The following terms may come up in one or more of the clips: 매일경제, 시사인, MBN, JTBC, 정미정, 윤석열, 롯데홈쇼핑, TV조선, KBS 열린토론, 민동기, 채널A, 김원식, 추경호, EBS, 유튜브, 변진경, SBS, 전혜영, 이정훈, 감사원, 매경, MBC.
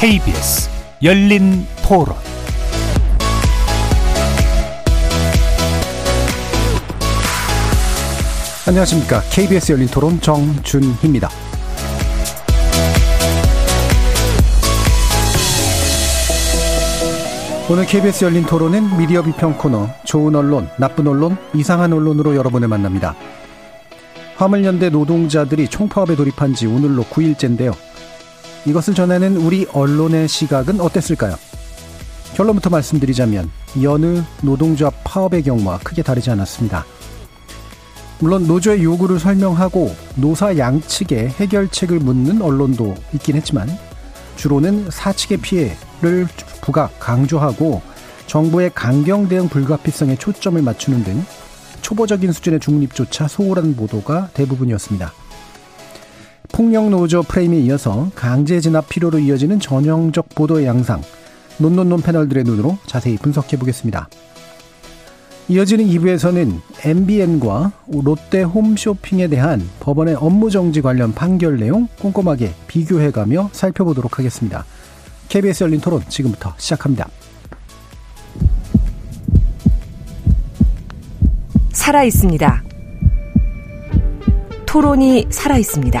KBS 열린토론 안녕하십니까. KBS 열린토론 정준희입니다. 오늘 KBS 열린토론은 미디어 비평 코너 좋은 언론, 나쁜 언론, 이상한 언론으로 여러분을 만납니다. 화물연대 노동자들이 총파업에 돌입한 지 오늘로 9일째인데요. 이것을 전하는 우리 언론의 시각은 어땠을까요? 결론부터 말씀드리자면 여느 노동자 파업의 경우와 크게 다르지 않았습니다. 물론 노조의 요구를 설명하고 노사 양측의 해결책을 묻는 언론도 있긴 했지만 주로는 사측의 피해를 부각, 강조하고 정부의 강경 대응 불가피성에 초점을 맞추는 등 초보적인 수준의 중립조차 소홀한 보도가 대부분이었습니다. 폭력노조 프레임에 이어서 강제 진압 필요로 이어지는 전형적 보도의 양상, 논논논 패널들의 눈으로 자세히 분석해보겠습니다. 이어지는 2부에서는 MBN과 롯데홈쇼핑에 대한 법원의 업무정지 관련 판결 내용 꼼꼼하게 비교해가며 살펴보도록 하겠습니다. KBS 열린토론 지금부터 시작합니다. 살아있습니다. 토론이 살아있습니다.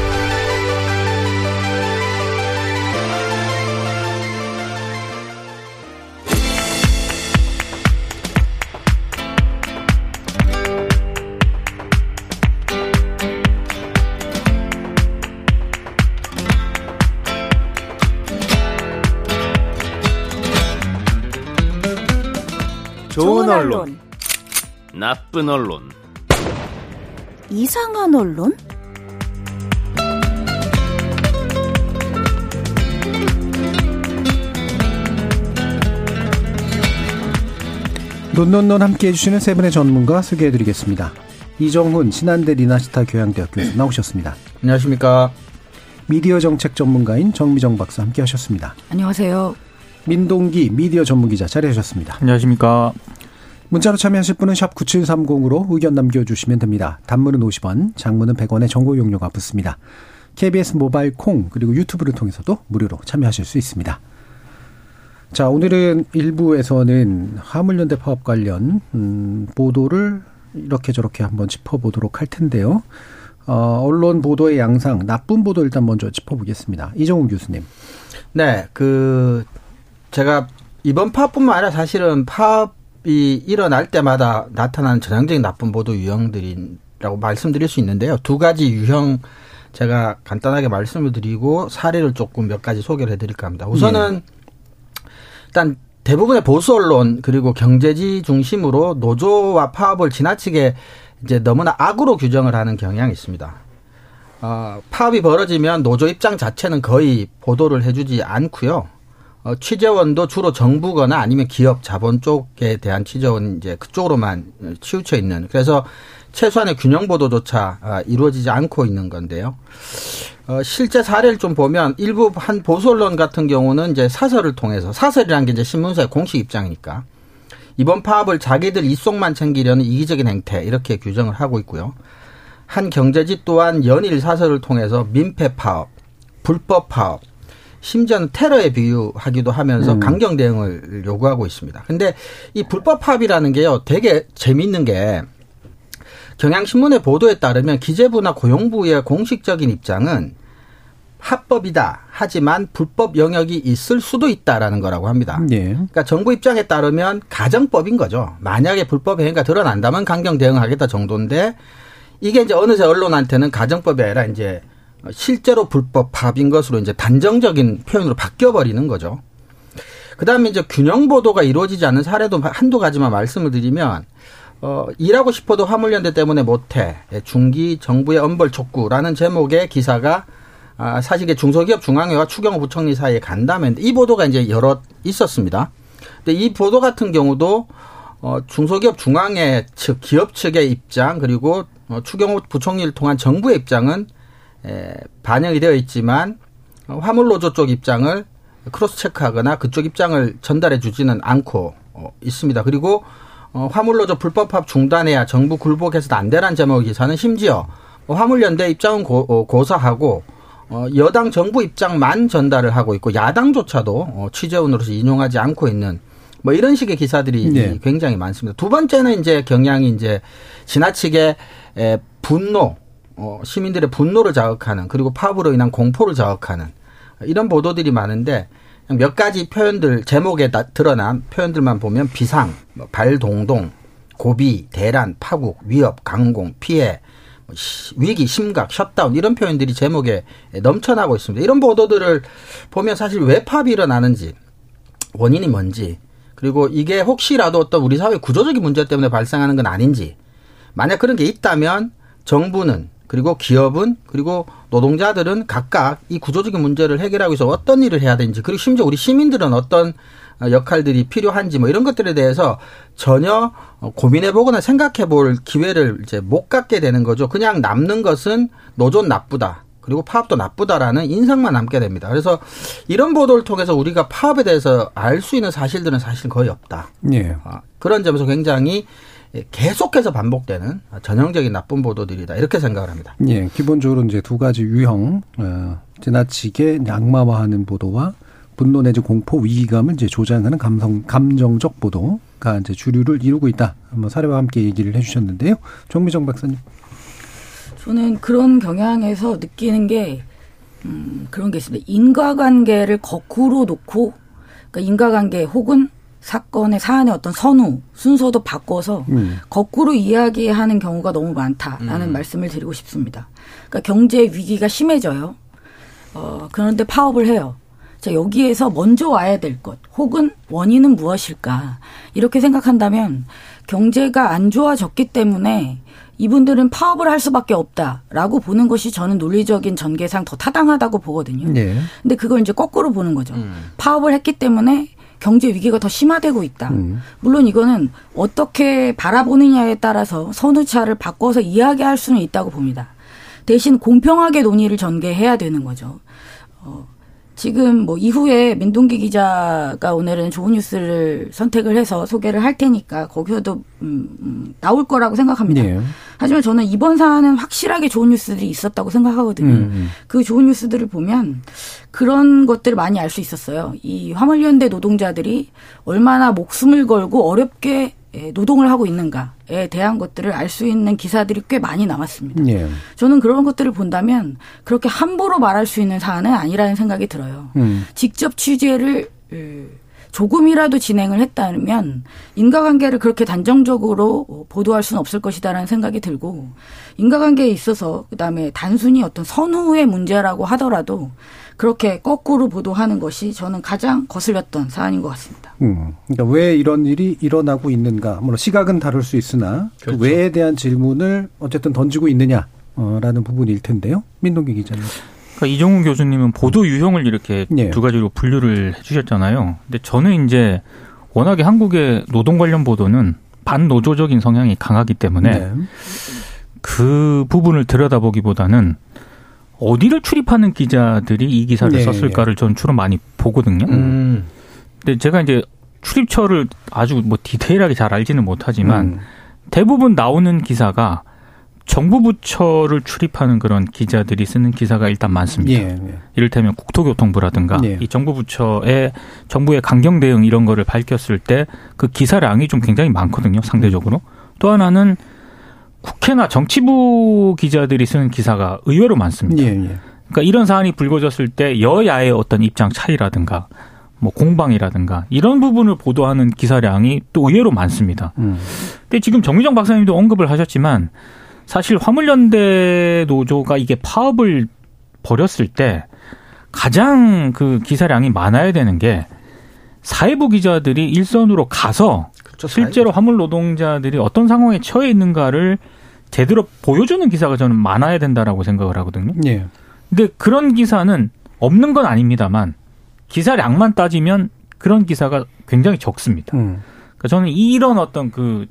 좋은 언론, 나쁜 언론, 이상한 언론? 논논논 함께해 주시는 세 분의 전문가 소개해드리겠습니다. 이정훈, 신한대 리나시타 교양대학교 에서 나오셨습니다. 안녕하십니까. 미디어 정책 전문가인 정미정 박사 함께하셨습니다. 안녕하세요. 민동기 미디어 전문기자 자리하셨습니다. 안녕하십니까. 문자로 참여하실 분은 샵 9730으로 의견 남겨주시면 됩니다. 단문은 50원, 장문은 100원의 정보 용료가 붙습니다. KBS 모바일 콩 그리고 유튜브를 통해서도 무료로 참여하실 수 있습니다. 자, 오늘은 일부에서는 화물연대 파업 관련 보도를 이렇게 저렇게 한번 짚어보도록 할 텐데요. 언론 보도의 양상, 나쁜 보도 일단 먼저 짚어보겠습니다. 이정훈 교수님. 네, 제가 이번 파업뿐만 아니라 사실은 파업이 일어날 때마다 나타나는 전형적인 나쁜 보도 유형들이라고 말씀드릴 수 있는데요. 두 가지 유형 제가 간단하게 말씀을 드리고 사례를 조금 몇 가지 소개를 해드릴까 합니다. 우선은 일단 대부분의 보수 언론 그리고 경제지 중심으로 노조와 파업을 지나치게 이제 너무나 악으로 규정을 하는 경향이 있습니다. 파업이 벌어지면 노조 입장 자체는 거의 보도를 해주지 않고요. 취재원도 주로 정부거나 아니면 기업 자본 쪽에 대한 취재원 이제 그쪽으로만 치우쳐 있는, 그래서 최소한의 균형 보도조차 이루어지지 않고 있는 건데요. 실제 사례를 좀 보면 일부 한 보수 언론 같은 경우는 이제 사설을 통해서, 사설이라는 게 이제 신문사의 공식 입장이니까 이번 파업을 자기들 입속만 챙기려는 이기적인 행태, 이렇게 규정을 하고 있고요. 한 경제지 또한 연일 사설을 통해서 민폐 파업, 불법 파업, 심지어는 테러에 비유하기도 하면서 강경 대응을 요구하고 있습니다. 근데 이 불법 파업이라는 게요, 되게 재밌는 게 경향신문의 보도에 따르면 기재부나 고용부의 공식적인 입장은 합법이다. 하지만 불법 영역이 있을 수도 있다라는 거라고 합니다. 네. 그러니까 정부 입장에 따르면 가정법인 거죠. 만약에 불법 행위가 드러난다면 강경 대응하겠다 정도인데, 이게 이제 어느새 언론한테는 가정법이 아니라 이제 실제로 불법 파업인 것으로 이제 단정적인 표현으로 바뀌어버리는 거죠. 그 다음에 이제 균형 보도가 이루어지지 않은 사례도 한두 가지만 말씀을 드리면, 일하고 싶어도 화물연대 때문에 못해. 중기 정부의 엄벌 촉구라는 제목의 기사가, 사실 이게 중소기업 중앙회와 추경호 부총리 사이에 간담회인데, 이 보도가 이제 여러 있었습니다. 근데 이 보도 같은 경우도, 중소기업 중앙회 측, 기업 측의 입장, 그리고 추경호 부총리를 통한 정부의 입장은 반영이 되어 있지만 화물노조 쪽 입장을 크로스 체크하거나 그쪽 입장을 전달해 주지는 않고 있습니다. 그리고 화물노조 불법합 중단해야 정부 굴복해서는 안 되라는 제목의 기사는 심지어 화물연대 입장은 고사하고 여당 정부 입장만 전달을 하고 있고 야당조차도 취재원으로서 인용하지 않고 있는 뭐 이런 식의 기사들이 네. 굉장히 많습니다. 두 번째는 이제 경향이 이제 지나치게 분노, 시민들의 분노를 자극하는 그리고 파업으로 인한 공포를 자극하는 이런 보도들이 많은데 몇 가지 표현들 제목에 드러난 표현들만 보면 비상, 발동동, 고비, 대란, 파국, 위협, 강공, 피해, 위기, 심각, 셧다운 이런 표현들이 제목에 넘쳐나고 있습니다. 이런 보도들을 보면 사실 왜 파업이 일어나는지 원인이 뭔지 그리고 이게 혹시라도 어떤 우리 사회 구조적인 문제 때문에 발생하는 건 아닌지 만약 그런 게 있다면 정부는 그리고 기업은 그리고 노동자들은 각각 이 구조적인 문제를 해결하기 위해서 어떤 일을 해야 되는지 그리고 심지어 우리 시민들은 어떤 역할들이 필요한지 뭐 이런 것들에 대해서 전혀 고민해보거나 생각해볼 기회를 이제 못 갖게 되는 거죠. 그냥 남는 것은 노조는 나쁘다. 그리고 파업도 나쁘다라는 인상만 남게 됩니다. 그래서 이런 보도를 통해서 우리가 파업에 대해서 알 수 있는 사실들은 사실 거의 없다. 예. 그런 점에서 굉장히 계속해서 반복되는 전형적인 나쁜 보도들이다 이렇게 생각을 합니다. 예, 기본적으로 이제 두 가지 유형 지나치게 악마화하는 보도와 분노 내지 공포 위기감을 이제 조장하는 감정적 보도가 이제 주류를 이루고 있다. 한번 사례와 함께 얘기를 해주셨는데요, 정미정 박사님. 저는 그런 경향에서 느끼는 게 그런 게 있습니다. 인과관계를 거꾸로 놓고 그러니까 인과관계 혹은 사건의 사안의 어떤 선후 순서도 바꿔서 거꾸로 이야기하는 경우가 너무 많다라는 말씀을 드리고 싶습니다. 그러니까 경제 위기가 심해져요. 그런데 파업을 해요. 자, 여기에서 먼저 와야 될 것 혹은 원인은 무엇일까 이렇게 생각한다면 경제가 안 좋아졌기 때문에 이분들은 파업을 할 수밖에 없다라고 보는 것이 저는 논리적인 전개상 더 타당하다고 보거든요. 네. 근데 그걸 이제 거꾸로 보는 거죠. 파업을 했기 때문에 경제 위기가 더 심화되고 있다. 물론 이거는 어떻게 바라보느냐에 따라서 선우차를 바꿔서 이야기할 수는 있다고 봅니다. 대신 공평하게 논의를 전개해야 되는 거죠. 지금 뭐 이후에 민동기 기자가 오늘은 좋은 뉴스를 선택을 해서 소개를 할 테니까 거기서도 나올 거라고 생각합니다. 네. 하지만 저는 이번 사안은 확실하게 좋은 뉴스들이 있었다고 생각하거든요. 그 좋은 뉴스들을 보면 그런 것들을 많이 알 수 있었어요. 이 화물연대 노동자들이 얼마나 목숨을 걸고 어렵게 노동을 하고 있는가에 대한 것들을 알 수 있는 기사들이 꽤 많이 남았습니다. 예. 저는 그런 것들을 본다면 그렇게 함부로 말할 수 있는 사안은 아니라는 생각이 들어요. 직접 취재를 조금이라도 진행을 했다면 인과관계를 그렇게 단정적으로 보도할 수는 없을 것이다라는 생각이 들고 인과관계에 있어서 그다음에 단순히 어떤 선후의 문제라고 하더라도 그렇게 거꾸로 보도하는 것이 저는 가장 거슬렸던 사안인 것 같습니다. 그러니까 왜 이런 일이 일어나고 있는가. 물론 시각은 다를 수 있으나 그렇죠. 그 왜에 대한 질문을 어쨌든 던지고 있느냐라는 부분일 텐데요. 민동기 기자님. 그러니까 이정훈 교수님은 보도 유형을 이렇게 네. 두 가지로 분류를 해 주셨잖아요. 근데 저는 이제 워낙에 한국의 노동 관련 보도는 반노조적인 성향이 강하기 때문에 네. 그 부분을 들여다보기보다는 어디를 출입하는 기자들이 이 기사를 네, 썼을까를 저는 주로 많이 보거든요. 근데 제가 이제 출입처를 아주 뭐 디테일하게 잘 알지는 못하지만 대부분 나오는 기사가 정부 부처를 출입하는 그런 기자들이 쓰는 기사가 일단 많습니다. 예, 예. 이를테면 국토교통부라든가 예. 이 정부 부처의 정부의 강경 대응 이런 거를 밝혔을 때 그 기사량이 좀 굉장히 많거든요. 상대적으로. 또 하나는 국회나 정치부 기자들이 쓰는 기사가 의외로 많습니다. 예, 예. 그러니까 이런 사안이 불거졌을 때 여야의 어떤 입장 차이라든가 뭐 공방이라든가 이런 부분을 보도하는 기사량이 또 의외로 많습니다. 근데 지금 정미정 박사님도 언급을 하셨지만 사실 화물연대 노조가 이게 파업을 벌였을 때 가장 그 기사량이 많아야 되는 게 사회부 기자들이 일선으로 가서 실제로 화물 노동자들이 어떤 상황에 처해 있는가를 제대로 보여주는 기사가 저는 많아야 된다라고 생각을 하거든요. 예. 근데 그런 기사는 없는 건 아닙니다만 기사량만 따지면 그런 기사가 굉장히 적습니다. 그러니까 저는 이런 어떤 그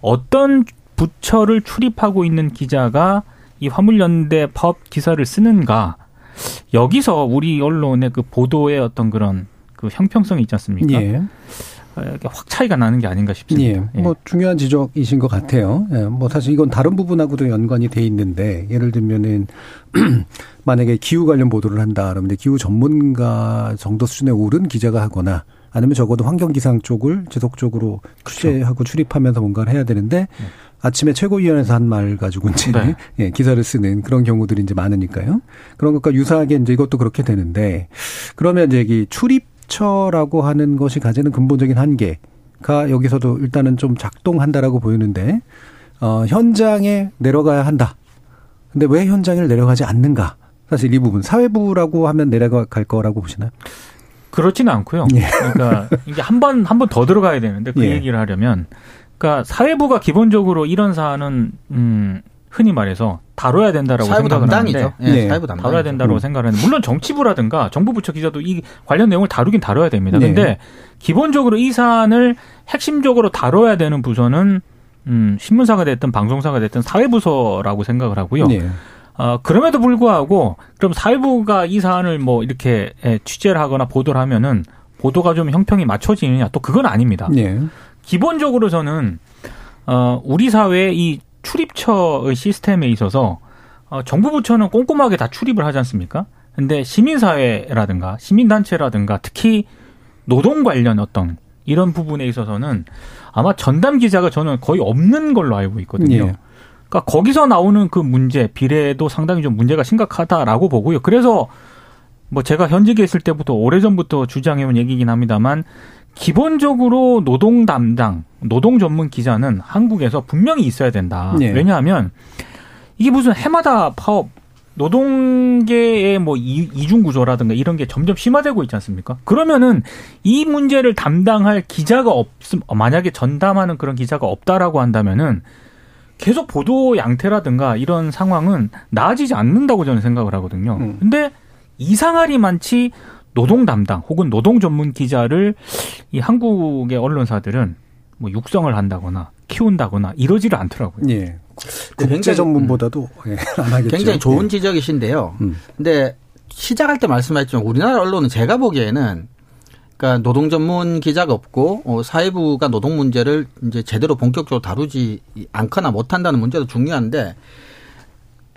어떤 부처를 출입하고 있는 기자가 이 화물연대 파업 기사를 쓰는가 여기서 우리 언론의 그 보도의 어떤 그런 그 형평성이 있지 않습니까? 예. 확 차이가 나는 게 아닌가 싶습니다. 예. 뭐 중요한 지적이신 것 같아요. 예. 뭐 사실 이건 다른 부분하고도 연관이 돼 있는데 예를 들면은 만약에 기후 관련 보도를 한다 그러면 기후 전문가 정도 수준에 오른 기자가 하거나 아니면 적어도 환경기상 쪽을 지속적으로 취재하고 그렇죠. 출입하면서 뭔가를 해야 되는데 네. 아침에 최고위원회에서 한 말 가지고 이제 네. 예, 기사를 쓰는 그런 경우들이 이제 많으니까요. 그런 것과 유사하게 이제 이것도 그렇게 되는데 그러면 이제 이 출입처라고 하는 것이 가지는 근본적인 한계가 여기서도 일단은 좀 작동한다라고 보이는데 현장에 내려가야 한다. 근데 왜 현장을 내려가지 않는가? 사실 이 부분 사회부라고 하면 내려갈 거라고 보시나요? 그렇지는 않고요. 예. 그러니까 이게 한 번 더 들어가야 되는데 그 예. 얘기를 하려면, 그러니까 사회부가 기본적으로 이런 사안은 흔히 말해서 다뤄야 된다라고 생각을 하는데, 예. 사회부 담당이죠. 다뤄야 된다고 생각을 하는데, 물론 정치부라든가 정부부처 기자도 이 관련 내용을 다루긴 다뤄야 됩니다. 그런데 예. 기본적으로 이 사안을 핵심적으로 다뤄야 되는 부서는 신문사가 됐든 방송사가 됐든 사회부서라고 생각을 하고요. 예. 그럼에도 불구하고, 그럼 사회부가 이 사안을 뭐 이렇게 취재를 하거나 보도를 하면은 보도가 좀 형평이 맞춰지느냐, 또 그건 아닙니다. 네. 기본적으로 저는, 우리 사회의 이 출입처의 시스템에 있어서, 정부 부처는 꼼꼼하게 다 출입을 하지 않습니까? 근데 시민사회라든가, 시민단체라든가, 특히 노동 관련 어떤 이런 부분에 있어서는 아마 전담 기자가 저는 거의 없는 걸로 알고 있거든요. 네. 그러니까 거기서 나오는 그 문제, 비례도 상당히 좀 문제가 심각하다라고 보고요. 그래서 뭐 제가 현직에 있을 때부터 오래전부터 주장해온 얘기긴 합니다만 기본적으로 노동 담당, 노동 전문 기자는 한국에서 분명히 있어야 된다. 네. 왜냐하면 이게 무슨 해마다 파업, 노동계의 뭐 이중구조라든가 이런 게 점점 심화되고 있지 않습니까? 그러면은 이 문제를 담당할 기자가 만약에 전담하는 그런 기자가 없다라고 한다면은 계속 보도 양태라든가 이런 상황은 나아지지 않는다고 저는 생각을 하거든요. 근데 이상하리만치 노동 담당 혹은 노동 전문 기자를 이 한국의 언론사들은 뭐 육성을 한다거나 키운다거나 이러지를 않더라고요. 예. 국제 전문보다도 안 하겠죠. 굉장히 좋은 지적이신데요. 근데 시작할 때 말씀하셨지만 우리나라 언론은 제가 보기에는 그러니까 노동 전문 기자가 없고 사회부가 노동 문제를 이제 제대로 본격적으로 다루지 않거나 못한다는 문제도 중요한데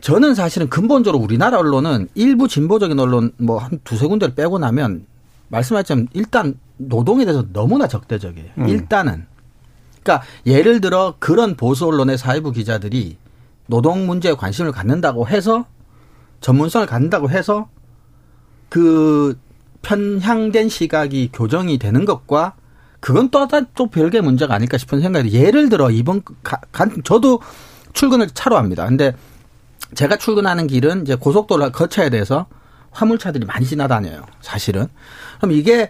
저는 사실은 근본적으로 우리나라 언론은 일부 진보적인 언론 뭐 한 두세 군데를 빼고 나면 말씀하셨지만 일단 노동에 대해서 너무나 적대적이에요. 일단은. 그러니까 예를 들어 그런 보수 언론의 사회부 기자들이 노동 문제에 관심을 갖는다고 해서 전문성을 갖는다고 해서 그 편향된 시각이 교정이 되는 것과 그건 또 별개의 문제가 아닐까 싶은 생각이 예를 들어 이번 저도 출근을 차로 합니다. 근데 제가 출근하는 길은 이제 고속도로를 거쳐야 돼서 화물차들이 많이 지나다녀요. 사실은. 그럼 이게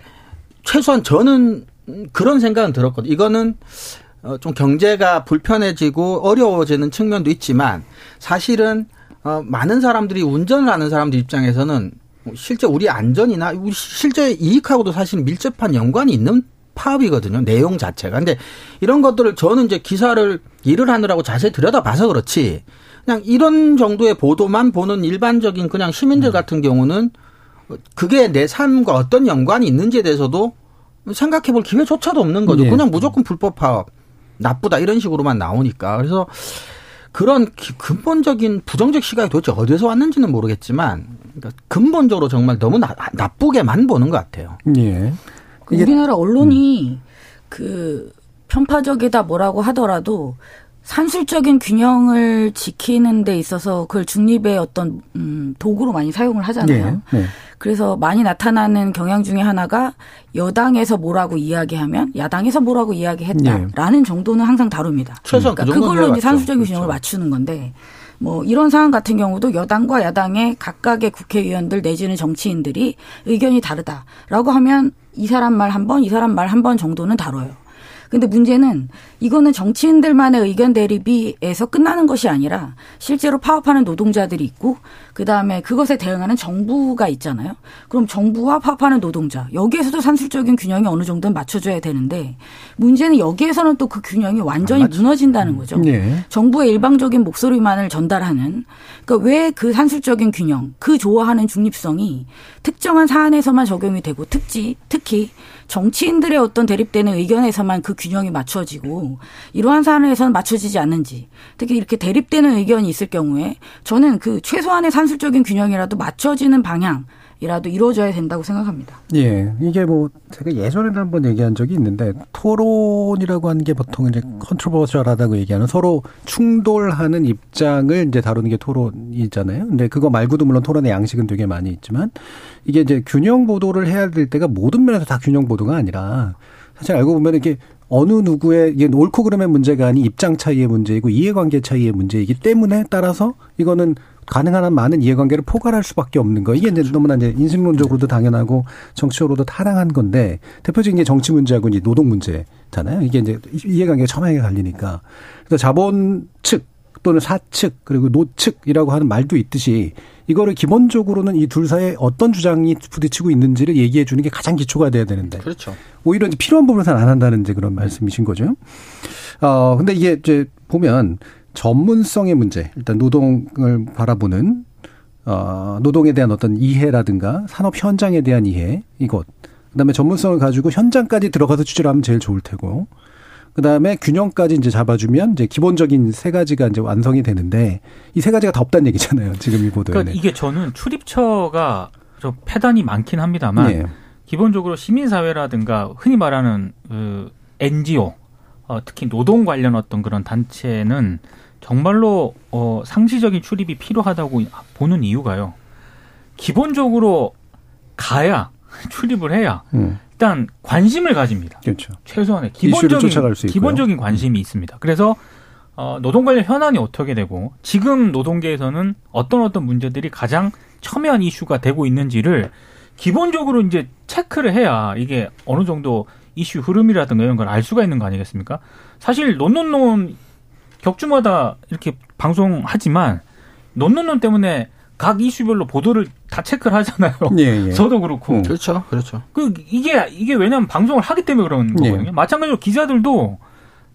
최소한 저는 그런 생각은 들었거든요. 이거는 좀 경제가 불편해지고 어려워지는 측면도 있지만 사실은 많은 사람들이 운전을 하는 사람들 입장에서는 실제 우리 안전이나 우리 실제 이익하고도 사실 밀접한 연관이 있는 파업이거든요. 내용 자체가. 근데 이런 것들을 저는 이제 기사를 일을 하느라고 자세히 들여다봐서 그렇지 그냥 이런 정도의 보도만 보는 일반적인 그냥 시민들 같은 경우는 그게 내 삶과 어떤 연관이 있는지에 대해서도 생각해 볼 기회조차도 없는 거죠. 네. 그냥 무조건 불법 파업, 나쁘다 이런 식으로만 나오니까. 그래서 그런 근본적인 부정적 시각이 도대체 어디서 왔는지는 모르겠지만 그러니까 근본적으로 정말 너무 나쁘게만 보는 것 같아요. 예. 우리나라 언론이 그 편파적이다 뭐라고 하더라도 산술적인 균형을 지키는 데 있어서 그걸 중립의 어떤 도구로 많이 사용을 하잖아요. 예. 예. 그래서 많이 나타나는 경향 중에 하나가 여당에서 뭐라고 이야기하면 야당에서 뭐라고 이야기했다라는 예. 정도는 항상 다룹니다. 최소한 그러니까 그걸로 이제 산술적인 균형을 그렇죠. 맞추는 건데. 뭐 이런 상황 같은 경우도 여당과 야당의 각각의 국회의원들 내지는 정치인들이 의견이 다르다라고 하면 이 사람 말 한 번, 이 사람 말 한 번 정도는 다뤄요. 근데 문제는 이거는 정치인들만의 의견 대립에서 끝나는 것이 아니라 실제로 파업하는 노동자들이 있고 그다음에 그것에 대응하는 정부가 있잖아요. 그럼 정부와 파업하는 노동자 여기에서도 산술적인 균형이 어느 정도는 맞춰줘야 되는데 문제는 여기에서는 또 그 균형이 완전히 무너진다는 거죠. 네. 정부의 일방적인 목소리만을 전달하는. 그러니까 왜 그 산술적인 균형, 그 좋아하는 중립성이 특정한 사안에서만 적용이 되고 특히 정치인들의 어떤 대립되는 의견에서만 그 균형이 맞춰지고 이러한 사안에서는 맞춰지지 않는지 특히 이렇게 대립되는 의견이 있을 경우에 저는 그 최소한의 산술적인 균형이라도 맞춰지는 방향이라도 이루어져야 된다고 생각합니다. 예, 이게 뭐 제가 예전에도 한번 얘기한 적이 있는데 토론이라고 하는 게 보통 이제 컨트로버셜하다고 얘기하는 서로 충돌하는 입장을 이제 다루는 게 토론이잖아요. 근데 그거 말고도 물론 토론의 양식은 되게 많이 있지만 이게 이제 균형 보도를 해야 될 때가 모든 면에서 다 균형 보도가 아니라 사실 알고 보면 이게 어느 누구의 이게 옳고 그름의 문제가 아닌 입장 차이의 문제이고 이해관계 차이의 문제이기 때문에 따라서 이거는 가능한 한 많은 이해관계를 포괄할 수밖에 없는 거. 이게 이제 너무나 이제 인식론적으로도 당연하고 정치적으로도 타당한 건데 대표적인 게 정치 문제하고 이제 노동 문제잖아요. 이게 이제 이해관계가 첨예하게 갈리니까. 그래서 자본 측 또는 사측 그리고 노측이라고 하는 말도 있듯이 이거를 기본적으로는 이 둘 사이에 어떤 주장이 부딪히고 있는지를 얘기해 주는 게 가장 기초가 돼야 되는데. 그렇죠. 오히려 이제 필요한 부분에서는 안 한다는 이제 그런 말씀이신 거죠. 근데 이게 이제 보면 전문성의 문제, 일단 노동을 바라보는 노동에 대한 어떤 이해라든가 산업 현장에 대한 이해 이것, 그다음에 전문성을 가지고 현장까지 들어가서 취재를 하면 제일 좋을 테고, 그다음에 균형까지 이제 잡아주면 이제 기본적인 세 가지가 이제 완성이 되는데 이 세 가지가 다 없다는 얘기잖아요 지금 이 보도에. 그러니까 이게 저는 출입처가 좀 패단이 많긴 합니다만 네. 기본적으로 시민사회라든가 흔히 말하는 NGO, 특히 노동 관련 어떤 그런 단체는 정말로 상시적인 출입이 필요하다고 보는 이유가요. 기본적으로 가야 출입을 해야 일단 관심을 가집니다. 그렇죠. 최소한의 기본적인 관심이 있습니다. 그래서 노동 관련 현안이 어떻게 되고 지금 노동계에서는 어떤 문제들이 가장 첨예한 이슈가 되고 있는지를 기본적으로 이제 체크를 해야 이게 어느 정도 이슈 흐름이라든가 이런 걸 알 수가 있는 거 아니겠습니까? 사실 논논논 격주마다 이렇게 방송하지만 논논논 때문에 각 이슈별로 보도를 다 체크를 하잖아요. 예, 예. 저도 그렇고. 그렇죠. 그렇죠. 이게 왜냐면 방송을 하기 때문에 그런 거거든요. 예. 마찬가지로 기자들도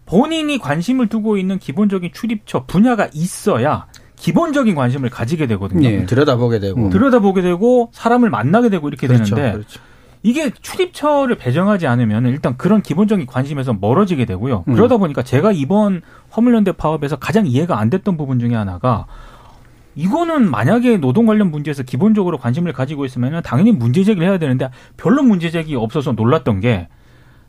본인이 관심을 두고 있는 기본적인 출입처 분야가 있어야 기본적인 관심을 가지게 되거든요. 예. 들여다보게 되고. 사람을 만나게 되고 이렇게 그렇죠, 되는데. 그렇죠. 이게 출입처를 배정하지 않으면 일단 그런 기본적인 관심에서 멀어지게 되고요. 그러다 보니까 제가 이번 화물연대 파업에서 가장 이해가 안 됐던 부분 중에 하나가 이거는 만약에 노동 관련 문제에서 기본적으로 관심을 가지고 있으면 당연히 문제제기를 해야 되는데 별로 문제제기 없어서 놀랐던 게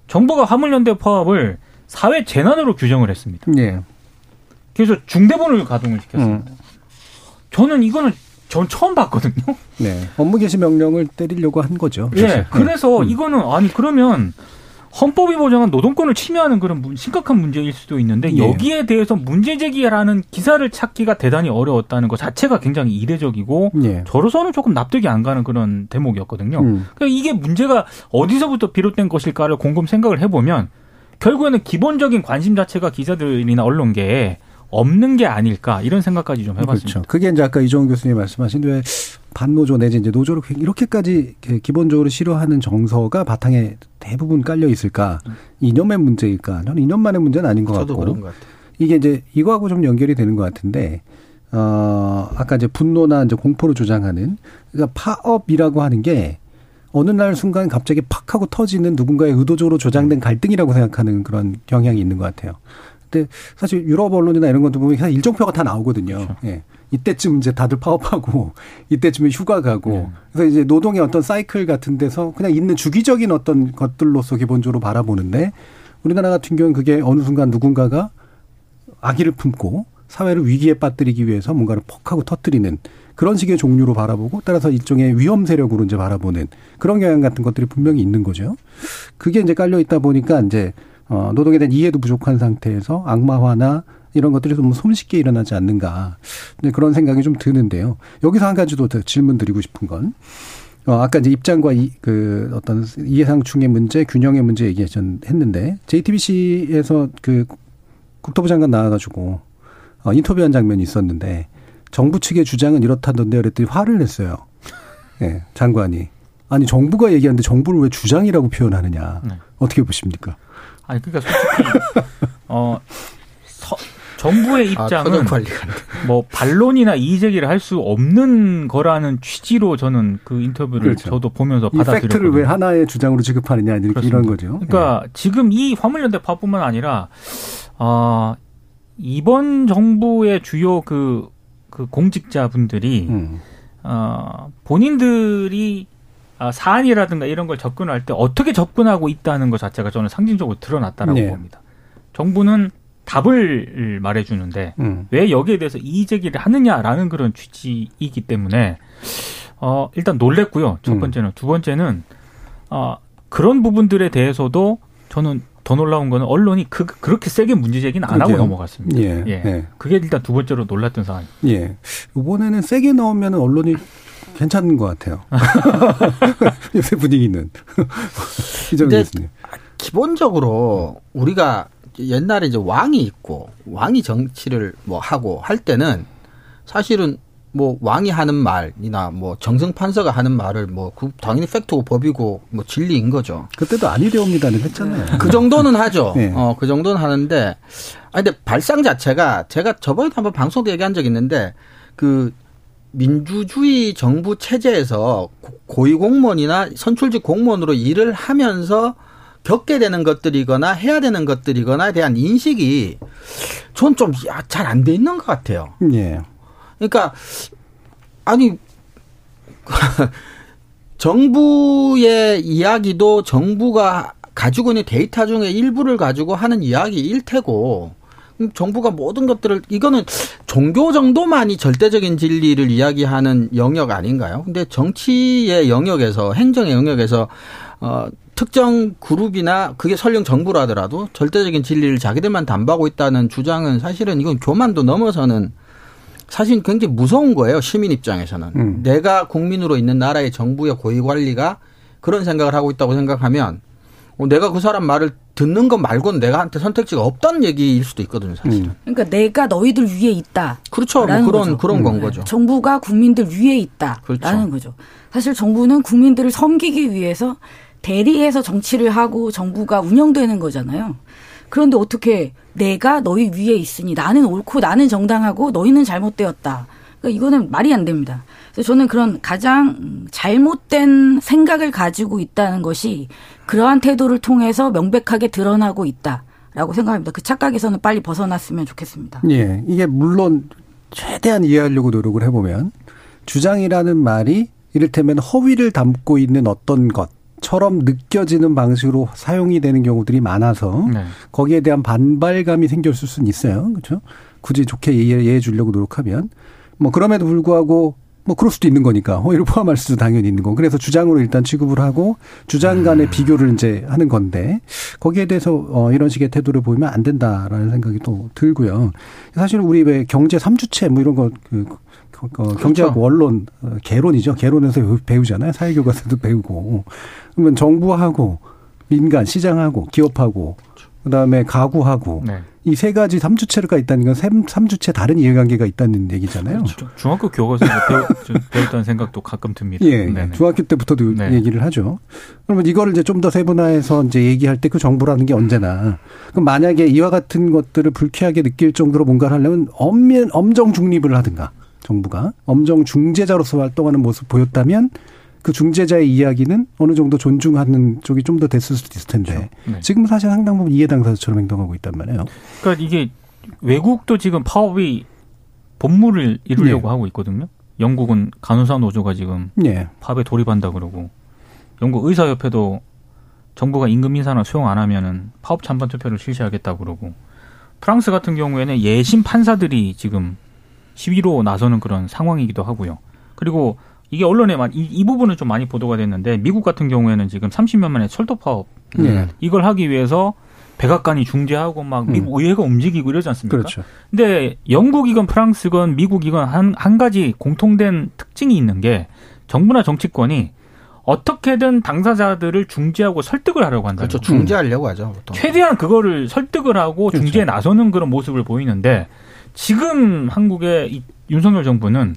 정부가 화물연대 파업을 사회 재난으로 규정을 했습니다. 네. 그래서 중대본을 가동을 시켰습니다. 저는 이거는 전 처음 봤거든요. 네. 업무 개시 명령을 때리려고 한 거죠. 예. 네. 그래서 이거는 그러면 헌법이 보장한 노동권을 침해하는 그런 심각한 문제일 수도 있는데 네. 여기에 대해서 문제 제기라는 기사를 찾기가 대단히 어려웠다는 것 자체가 굉장히 이례적이고 네. 저로서는 조금 납득이 안 가는 그런 대목이었거든요. 그러니까 이게 문제가 어디서부터 비롯된 것일까를 곰곰 생각을 해보면 결국에는 기본적인 관심 자체가 기자들이나 언론계에 없는 게 아닐까 이런 생각까지 좀 해봤습니다. 그렇죠. 그게 이제 아까 이정훈 교수님 말씀하신 왜 반노조 내지 이제 노조를 이렇게까지 기본적으로 싫어하는 정서가 바탕에 대부분 깔려 있을까? 이념의 문제일까? 저는 이념만의 문제는 아닌 것 같고. 저도 그런 것 같아요. 이게 이제 이거하고 좀 연결이 되는 것 같은데 아까 이제 분노나 이제 공포를 조장하는 그러니까 파업이라고 하는 게 어느 날 순간 갑자기 팍 하고 터지는 누군가의 의도적으로 조장된 갈등이라고 생각하는 그런 경향이 있는 것 같아요. 근데 사실 유럽 언론이나 이런 것도 보면 사실 일정표가 다 나오거든요. 그렇죠. 예. 이때쯤 이제 다들 파업하고 이때쯤에 휴가 가고 네. 그래서 이제 노동의 어떤 사이클 같은 데서 그냥 있는 주기적인 어떤 것들로서 기본적으로 바라보는데 우리나라 같은 경우는 그게 어느 순간 누군가가 악의를 품고 사회를 위기에 빠뜨리기 위해서 뭔가를 퍽 하고 터뜨리는 그런 식의 종류로 바라보고 따라서 일종의 위험 세력으로 이제 바라보는 그런 경향 같은 것들이 분명히 있는 거죠. 그게 이제 깔려 있다 보니까 이제 노동에 대한 이해도 부족한 상태에서 악마화나 이런 것들이 좀 손쉽게 일어나지 않는가 그런 생각이 좀 드는데요. 여기서 한 가지 더 질문 드리고 싶은 건 아까 이제 입장과 그 어떤 이해상충의 문제, 균형의 문제 얘기했는데 JTBC에서 그 국토부 장관 나와가지고 인터뷰한 장면이 있었는데 정부 측의 주장은 이렇다던데 그랬더니 화를 냈어요. 네, 장관이. 아니 정부가 얘기하는데 정부를 왜 주장이라고 표현하느냐. 네. 어떻게 보십니까? 아니 그러니까 솔직히 정부의 입장은 뭐 반론이나 이의제기를 할 수 없는 거라는 취지로 저는 그 인터뷰를 그렇죠. 저도 보면서 받아들였거든요. 이 팩트를 왜 하나의 주장으로 취급하느냐 이런 그렇습니다. 거죠. 그러니까 예. 지금 이 화물연대파뿐만 아니라 이번 정부의 주요 그 공직자분들이 본인들이 사안이라든가 이런 걸 접근할 때 어떻게 접근하고 있다는 것 자체가 저는 상징적으로 드러났다라고 네. 봅니다. 정부는 답을 말해주는데 왜 여기에 대해서 이의제기를 하느냐라는 그런 취지이기 때문에 일단 놀랬고요. 첫 번째는. 두 번째는 그런 부분들에 대해서도 저는 더 놀라운 거는 언론이 그렇게 세게 문제제기는 안 하고 넘어갔습니다. 예. 예. 예. 그게 일단 두 번째로 놀랐던 상황입니다. 예. 이번에는 세게 넣으면 언론이 괜찮은 것 같아요. 요새 분위기는. 이정훈 교수님. 기본적으로 우리가 옛날에 이제 왕이 있고 왕이 정치를 뭐 하고 할 때는 사실은 뭐 왕이 하는 말이나 뭐 정승 판사가 하는 말을 뭐 그 당연히 팩트고 법이고 뭐 진리인 거죠. 그때도 아니려옵니다는 했잖아요. 그 정도는 하죠. 네. 그 정도는 하는데 아니 근데 발상 자체가 제가 저번에도 한번 방송도 얘기한 적이 있는데 그 민주주의 정부 체제에서 고위공무원이나 선출직 공무원으로 일을 하면서 겪게 되는 것들이거나 해야 되는 것들이거나에 대한 인식이 전 좀 잘 안 돼 있는 것 같아요. 예. 그러니까 아니 정부의 이야기도 정부가 가지고 있는 데이터 중에 일부를 가지고 하는 이야기일 테고 정부가 모든 것들을 이거는 종교 정도만이 절대적인 진리를 이야기하는 영역 아닌가요? 근데 정치의 영역에서 행정의 영역에서 특정 그룹이나 그게 설령 정부라더라도 절대적인 진리를 자기들만 담보하고 있다는 주장은 사실은 이건 교만도 넘어서는 사실 굉장히 무서운 거예요. 시민 입장에서는. 내가 국민으로 있는 나라의 정부의 고위관리가 그런 생각을 하고 있다고 생각하면 내가 그 사람 말을 듣는 것 말고는 내가한테 선택지가 없다는 얘기일 수도 있거든요, 사실은. 그러니까 내가 너희들 위에 있다. 그렇죠. 뭐 그런 건 거죠. 정부가 국민들 위에 있다라는 그렇죠. 거죠. 사실 정부는 국민들을 섬기기 위해서 대리해서 정치를 하고 정부가 운영되는 거잖아요. 그런데 어떻게 내가 너희 위에 있으니 나는 옳고 나는 정당하고 너희는 잘못되었다. 그러니까 이거는 말이 안 됩니다. 그래서 저는 그런 가장 잘못된 생각을 가지고 있다는 것이 그러한 태도를 통해서 명백하게 드러나고 있다라고 생각합니다. 그 착각에서는 빨리 벗어났으면 좋겠습니다. 예, 이게 물론 최대한 이해하려고 노력을 해보면 주장이라는 말이 이를테면 허위를 담고 있는 어떤 것처럼 느껴지는 방식으로 사용이 되는 경우들이 많아서 네. 거기에 대한 반발감이 생겼을 수는 있어요. 그렇죠? 굳이 좋게 이해해 주려고 노력하면. 뭐 그럼에도 불구하고 뭐 그럴 수도 있는 거니까 허위를 포함할 수도 당연히 있는 거. 그래서 주장으로 일단 취급을 하고 주장 간의 비교를 이제 하는 건데 거기에 대해서 이런 식의 태도를 보이면 안 된다라는 생각이 또 들고요. 사실 우리 왜 경제 3주체 뭐 이런 거 경제학 그렇죠. 원론 개론이죠. 개론에서 배우잖아요. 사회교과서도 배우고 그러면 정부하고 민간 시장하고 기업하고 그다음에 가구하고 네. 이 세 가지 3주체가 있다는 건 3주체 다른 이해관계가 있다는 얘기잖아요. 그렇죠. 중학교 교과서에서 배웠다는 생각도 가끔 듭니다. 예, 네네. 중학교 때부터도 네. 얘기를 하죠. 그러면 이거를 이제 좀 더 세분화해서 이제 얘기할 때 그 정부라는 게 언제나 그럼 만약에 이와 같은 것들을 불쾌하게 느낄 정도로 뭔가를 하려면 엄정 중립을 하든가 정부가 엄정 중재자로서 활동하는 모습 보였다면 그 중재자의 이야기는 어느 정도 존중하는 쪽이 좀 더 됐을 수도 있을 텐데 그렇죠. 네. 지금 사실 상당 부분 이해 당사자처럼 행동하고 있단 말이에요. 그러니까 이게 외국도 지금 파업이 본물을 이루려고 네. 하고 있거든요. 영국은 간호사 노조가 지금 네. 파업에 돌입한다 그러고 영국 의사협회도 정부가 임금 인상을 수용 안 하면은 파업 찬반 투표를 실시하겠다 그러고 프랑스 같은 경우에는 예심 판사들이 지금 시위로 나서는 그런 상황이기도 하고요. 그리고 이게 언론에만 이 부분은 좀 많이 보도가 됐는데 미국 같은 경우에는 지금 30년 만에 철도 파업 네. 이걸 하기 위해서 백악관이 중재하고 막 미국 의회가 움직이고 이러지 않습니까? 그렇죠. 근데 영국이건 프랑스건 미국이건 한 가지 공통된 특징이 있는 게 정부나 정치권이 어떻게든 당사자들을 중재하고 설득을 하려고 한다는 거죠. 그렇죠. 중재하려고 하죠. 보통. 최대한 그거를 설득을 하고 그렇죠. 중재에 나서는 그런 모습을 보이는데 지금 한국의 이 윤석열 정부는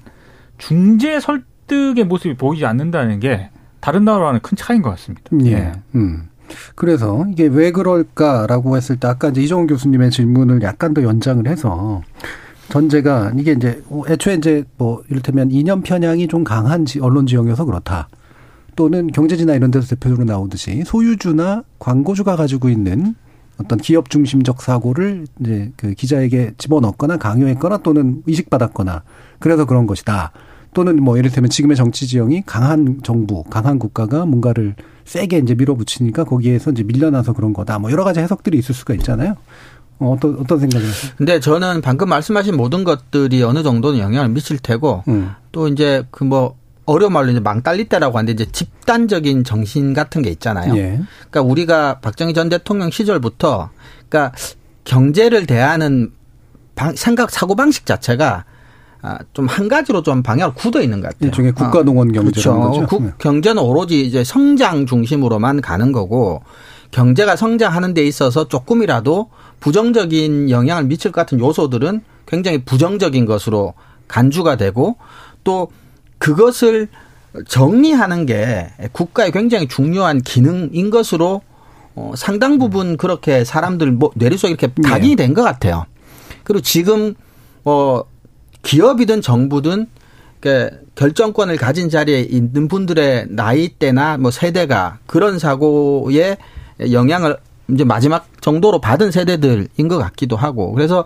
중재 설득의 모습이 보이지 않는다는 게 다른 나라와는 큰 차이인 것 같습니다. 예. 네. 그래서 이게 왜 그럴까라고 했을 때 아까 이제 이정훈 교수님의 질문을 약간 더 연장을 해서 전제가 이게 이제 애초에 이제 뭐 이를테면 이념 편향이 좀 강한 언론 지형이어서 그렇다. 또는 경제지나 이런 데서 대표적으로 나오듯이 소유주나 광고주가 가지고 있는 어떤 기업 중심적 사고를 이제 그 기자에게 집어넣거나 강요했거나 또는 의식받았거나 그래서 그런 것이다. 또는 뭐 이를테면 지금의 정치 지형이 강한 정부, 강한 국가가 뭔가를 세게 이제 밀어붙이니까 거기에서 이제 밀려나서 그런 거다. 뭐 여러 가지 해석들이 있을 수가 있잖아요. 어떤 생각이세요? 근데 저는 방금 말씀하신 모든 것들이 어느 정도는 영향을 미칠 테고 또 이제 그 뭐 어려운 말로 이제 망딸리떼라고 하는데 이제 집단적인 정신 같은 게 있잖아요. 예. 그러니까 우리가 박정희 전 대통령 시절부터 그러니까 경제를 대하는 생각 사고방식 자체가 좀 한 가지로 좀 방향으로 굳어 있는 것 같아요. 일종의 국가농원 경제라는 그렇죠. 거죠. 경제는 오로지 이제 성장 중심으로만 가는 거고 경제가 성장하는 데 있어서 조금이라도 부정적인 영향을 미칠 것 같은 요소들은 굉장히 부정적인 것으로 간주가 되고 또 그것을 정리하는 게 국가의 굉장히 중요한 기능인 것으로 상당 부분 그렇게 사람들 뇌리 속에 이렇게 각인이 된 것 같아요. 그리고 지금 기업이든 정부든 결정권을 가진 자리에 있는 분들의 나이대나 뭐 세대가 그런 사고에 영향을 이제 마지막 정도로 받은 세대들인 것 같기도 하고 그래서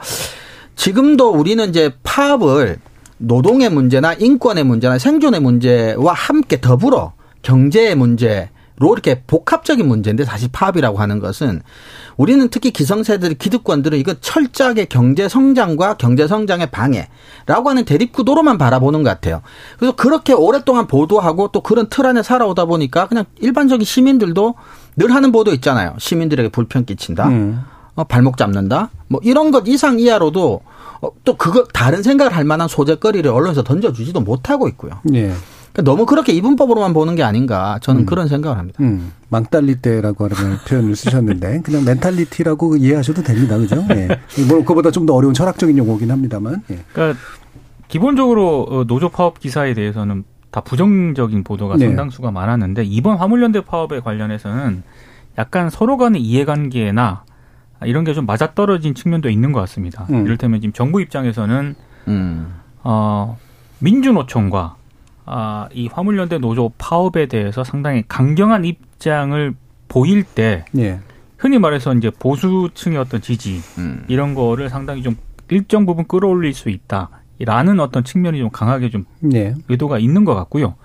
지금도 우리는 이제 파업을 노동의 문제나 인권의 문제나 생존의 문제와 함께 더불어 경제의 문제로 이렇게 복합적인 문제인데 사실 파업이라고 하는 것은 우리는 특히 기성세대들, 기득권들은 이거 철저하게 경제성장과 경제성장의 방해라고 하는 대립구도로만 바라보는 것 같아요. 그래서 그렇게 오랫동안 보도하고 또 그런 틀 안에 살아오다 보니까 그냥 일반적인 시민들도 늘 하는 보도 있잖아요. 시민들에게 불편 끼친다. 발목 잡는다. 뭐 이런 것 이상 이하로도 또 그거 다른 생각을 할 만한 소재거리를 언론에서 던져주지도 못하고 있고요. 예. 그러니까 너무 그렇게 이분법으로만 보는 게 아닌가 저는 그런 생각을 합니다. 망딸리떼라고 하는 표현을 쓰셨는데 그냥 멘탈리티라고 이해하셔도 됩니다. 그죠? 예. 물론 그보다 좀 더 어려운 철학적인 용어긴 합니다만. 예. 그러니까 기본적으로 노조 파업 기사에 대해서는 다 부정적인 보도가 상당수가 많았는데 이번 화물연대 파업에 관련해서는 약간 서로 간의 이해관계나 이런 게 좀 맞아떨어진 측면도 있는 것 같습니다. 이를테면 지금 정부 입장에서는 민주노총과 이 화물연대 노조 파업에 대해서 상당히 강경한 입장을 보일 때 흔히 말해서 이제 보수층의 어떤 지지 이런 거를 상당히 좀 일정 부분 끌어올릴 수 있다라는 어떤 측면이 좀 강하게 좀 의도가 있는 것 같고요.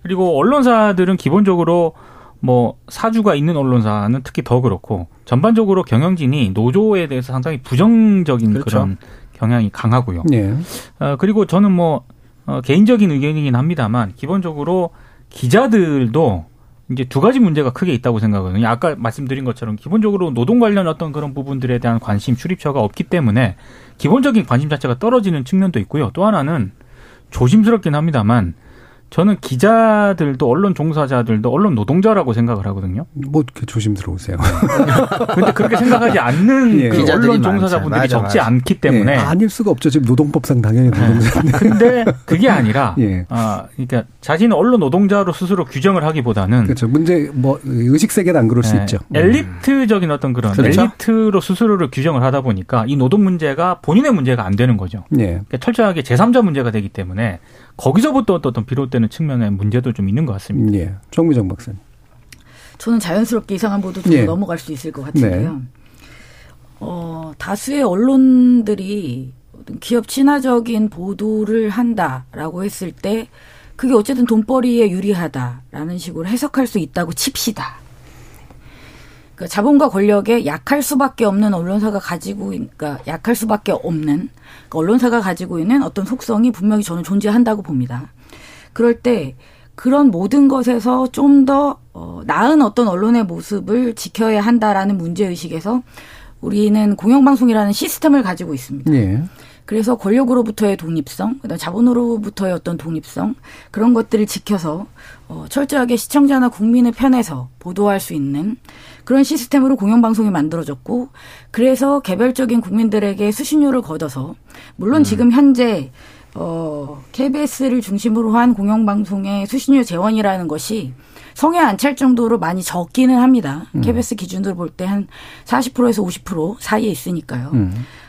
그리고 언론사들은 기본적으로 뭐 사주가 있는 언론사는 특히 더 그렇고 전반적으로 경영진이 노조에 대해서 상당히 부정적인 그렇죠. 그런 경향이 강하고요. 그리고 저는 뭐 개인적인 의견이긴 합니다만 기본적으로 기자들도 이제 두 가지 문제가 크게 있다고 생각하거든요. 아까 말씀드린 것처럼 기본적으로 노동 관련 어떤 그런 부분들에 대한 관심 출입처가 없기 때문에 기본적인 관심 자체가 떨어지는 측면도 있고요. 또 하나는 조심스럽긴 합니다만 저는 기자들도 언론 종사자들도 언론 노동자라고 생각을 하거든요. 뭐 이렇게 조심스러우세요. 그런데 그렇게 생각하지 않는 그 언론 종사자분들이 적지 않기 때문에. 아닐 수가 없죠. 지금 노동법상 당연히 노동자인데. 그런데 그게 아니라 그러니까 자신은 언론 노동자로 스스로 규정을 하기보다는. 그렇죠. 문제 뭐 의식세계는 안 그럴 수 있죠. 엘리트적인 어떤 그런 그렇죠? 엘리트로 스스로를 규정을 하다 보니까 이 노동 문제가 본인의 문제가 안 되는 거죠. 그러니까 철저하게 제3자 문제가 되기 때문에. 거기서부터 어떤 비롯되는 측면의 문제도 좀 있는 것 같습니다. 예. 정미정 박사님. 저는 자연스럽게 이상한 보도로 넘어갈 수 있을 것 같은데요. 다수의 언론들이 기업 친화적인 보도를 한다라고 했을 때 그게 어쨌든 돈벌이에 유리하다라는 식으로 해석할 수 있다고 칩시다. 그러니까 자본과 권력에 약할 수밖에 없는 언론사가 가지고, 그러니까 약할 수밖에 없는 그러니까 언론사가 가지고 있는 어떤 속성이 분명히 저는 존재한다고 봅니다. 그럴 때 그런 모든 것에서 좀 더 나은 어떤 언론의 모습을 지켜야 한다라는 문제의식에서 우리는 공영방송이라는 시스템을 가지고 있습니다. 그래서 권력으로부터의 독립성, 그다음 자본으로부터의 어떤 독립성, 그런 것들을 지켜서 철저하게 시청자나 국민의 편에서 보도할 수 있는 그런 시스템으로 공영방송이 만들어졌고, 그래서 개별적인 국민들에게 수신료를 걷어서, 물론 지금 현재 KBS를 중심으로 한 공영방송의 수신료 재원이라는 것이 성에 안 찰 정도로 많이 적기는 합니다. KBS 기준으로 볼 때 한 40%에서 50% 사이에 있으니까요.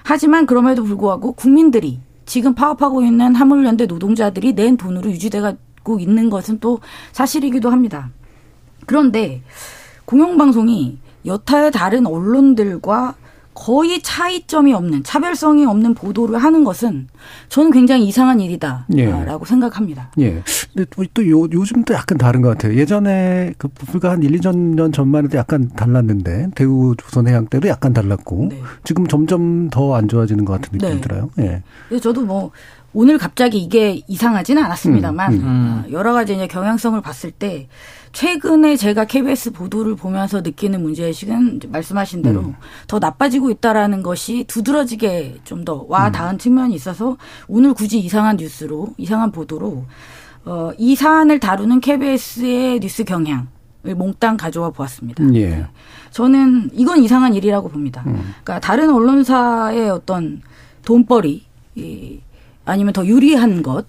하지만 그럼에도 불구하고 국민들이 지금 파업하고 있는 화물연대 노동자들이 낸 돈으로 유지되고 있는 것은 또 사실이기도 합니다. 그런데 공영방송이 여타의 다른 언론들과 거의 차이점이 없는, 차별성이 없는 보도를 하는 것은 저는 굉장히 이상한 일이다라고 생각합니다. 예. 근데 또 요즘 또 약간 다른 것 같아요. 예전에 그 불과 한 1, 2년 전만 해도 약간 달랐는데, 대우 조선해양 때도 약간 달랐고, 네. 지금 점점 더 안 좋아지는 것 같은 느낌이 들어요. 예. 저도 오늘 갑자기 이게 이상하지는 않았습니다만 여러 가지 이제 경향성을 봤을 때 최근에 제가 KBS 보도를 보면서 느끼는 문제의식은 말씀하신 대로 더 나빠지고 있다라는 것이 두드러지게 좀 더 와닿은 측면이 있어서 오늘 굳이 이상한 뉴스로, 이상한 보도로 이 사안을 다루는 KBS의 뉴스 경향 몽땅 가져와 보았습니다. 예. 저는 이건 이상한 일이라고 봅니다. 그러니까 다른 언론사의 어떤 돈벌이, 아니면 더 유리한 것,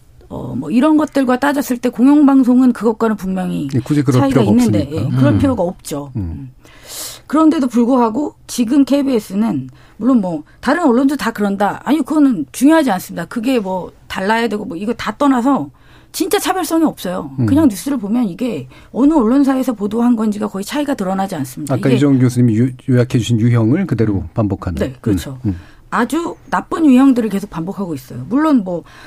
이런 것들과 따졌을 때 공영방송은 그것과는 분명히 굳이 그럴 차이가 있는데, 없으니까. 그럴 필요가 없죠. 그런데도 불구하고 지금 KBS는 물론 다른 언론도 다 그런다. 아니, 그거는 중요하지 않습니다. 그게 달라야 되고 이거 다 떠나서 진짜 차별성이 없어요. 그냥 뉴스를 보면 이게 어느 언론사에서 보도한 건지가 거의 차이가 드러나지 않습니다. 아까 이정훈 교수님이 요약해 주신 유형을 그대로 반복하는. 네, 그렇죠. 아주 나쁜 유형들을 계속 반복하고 있어요. 물론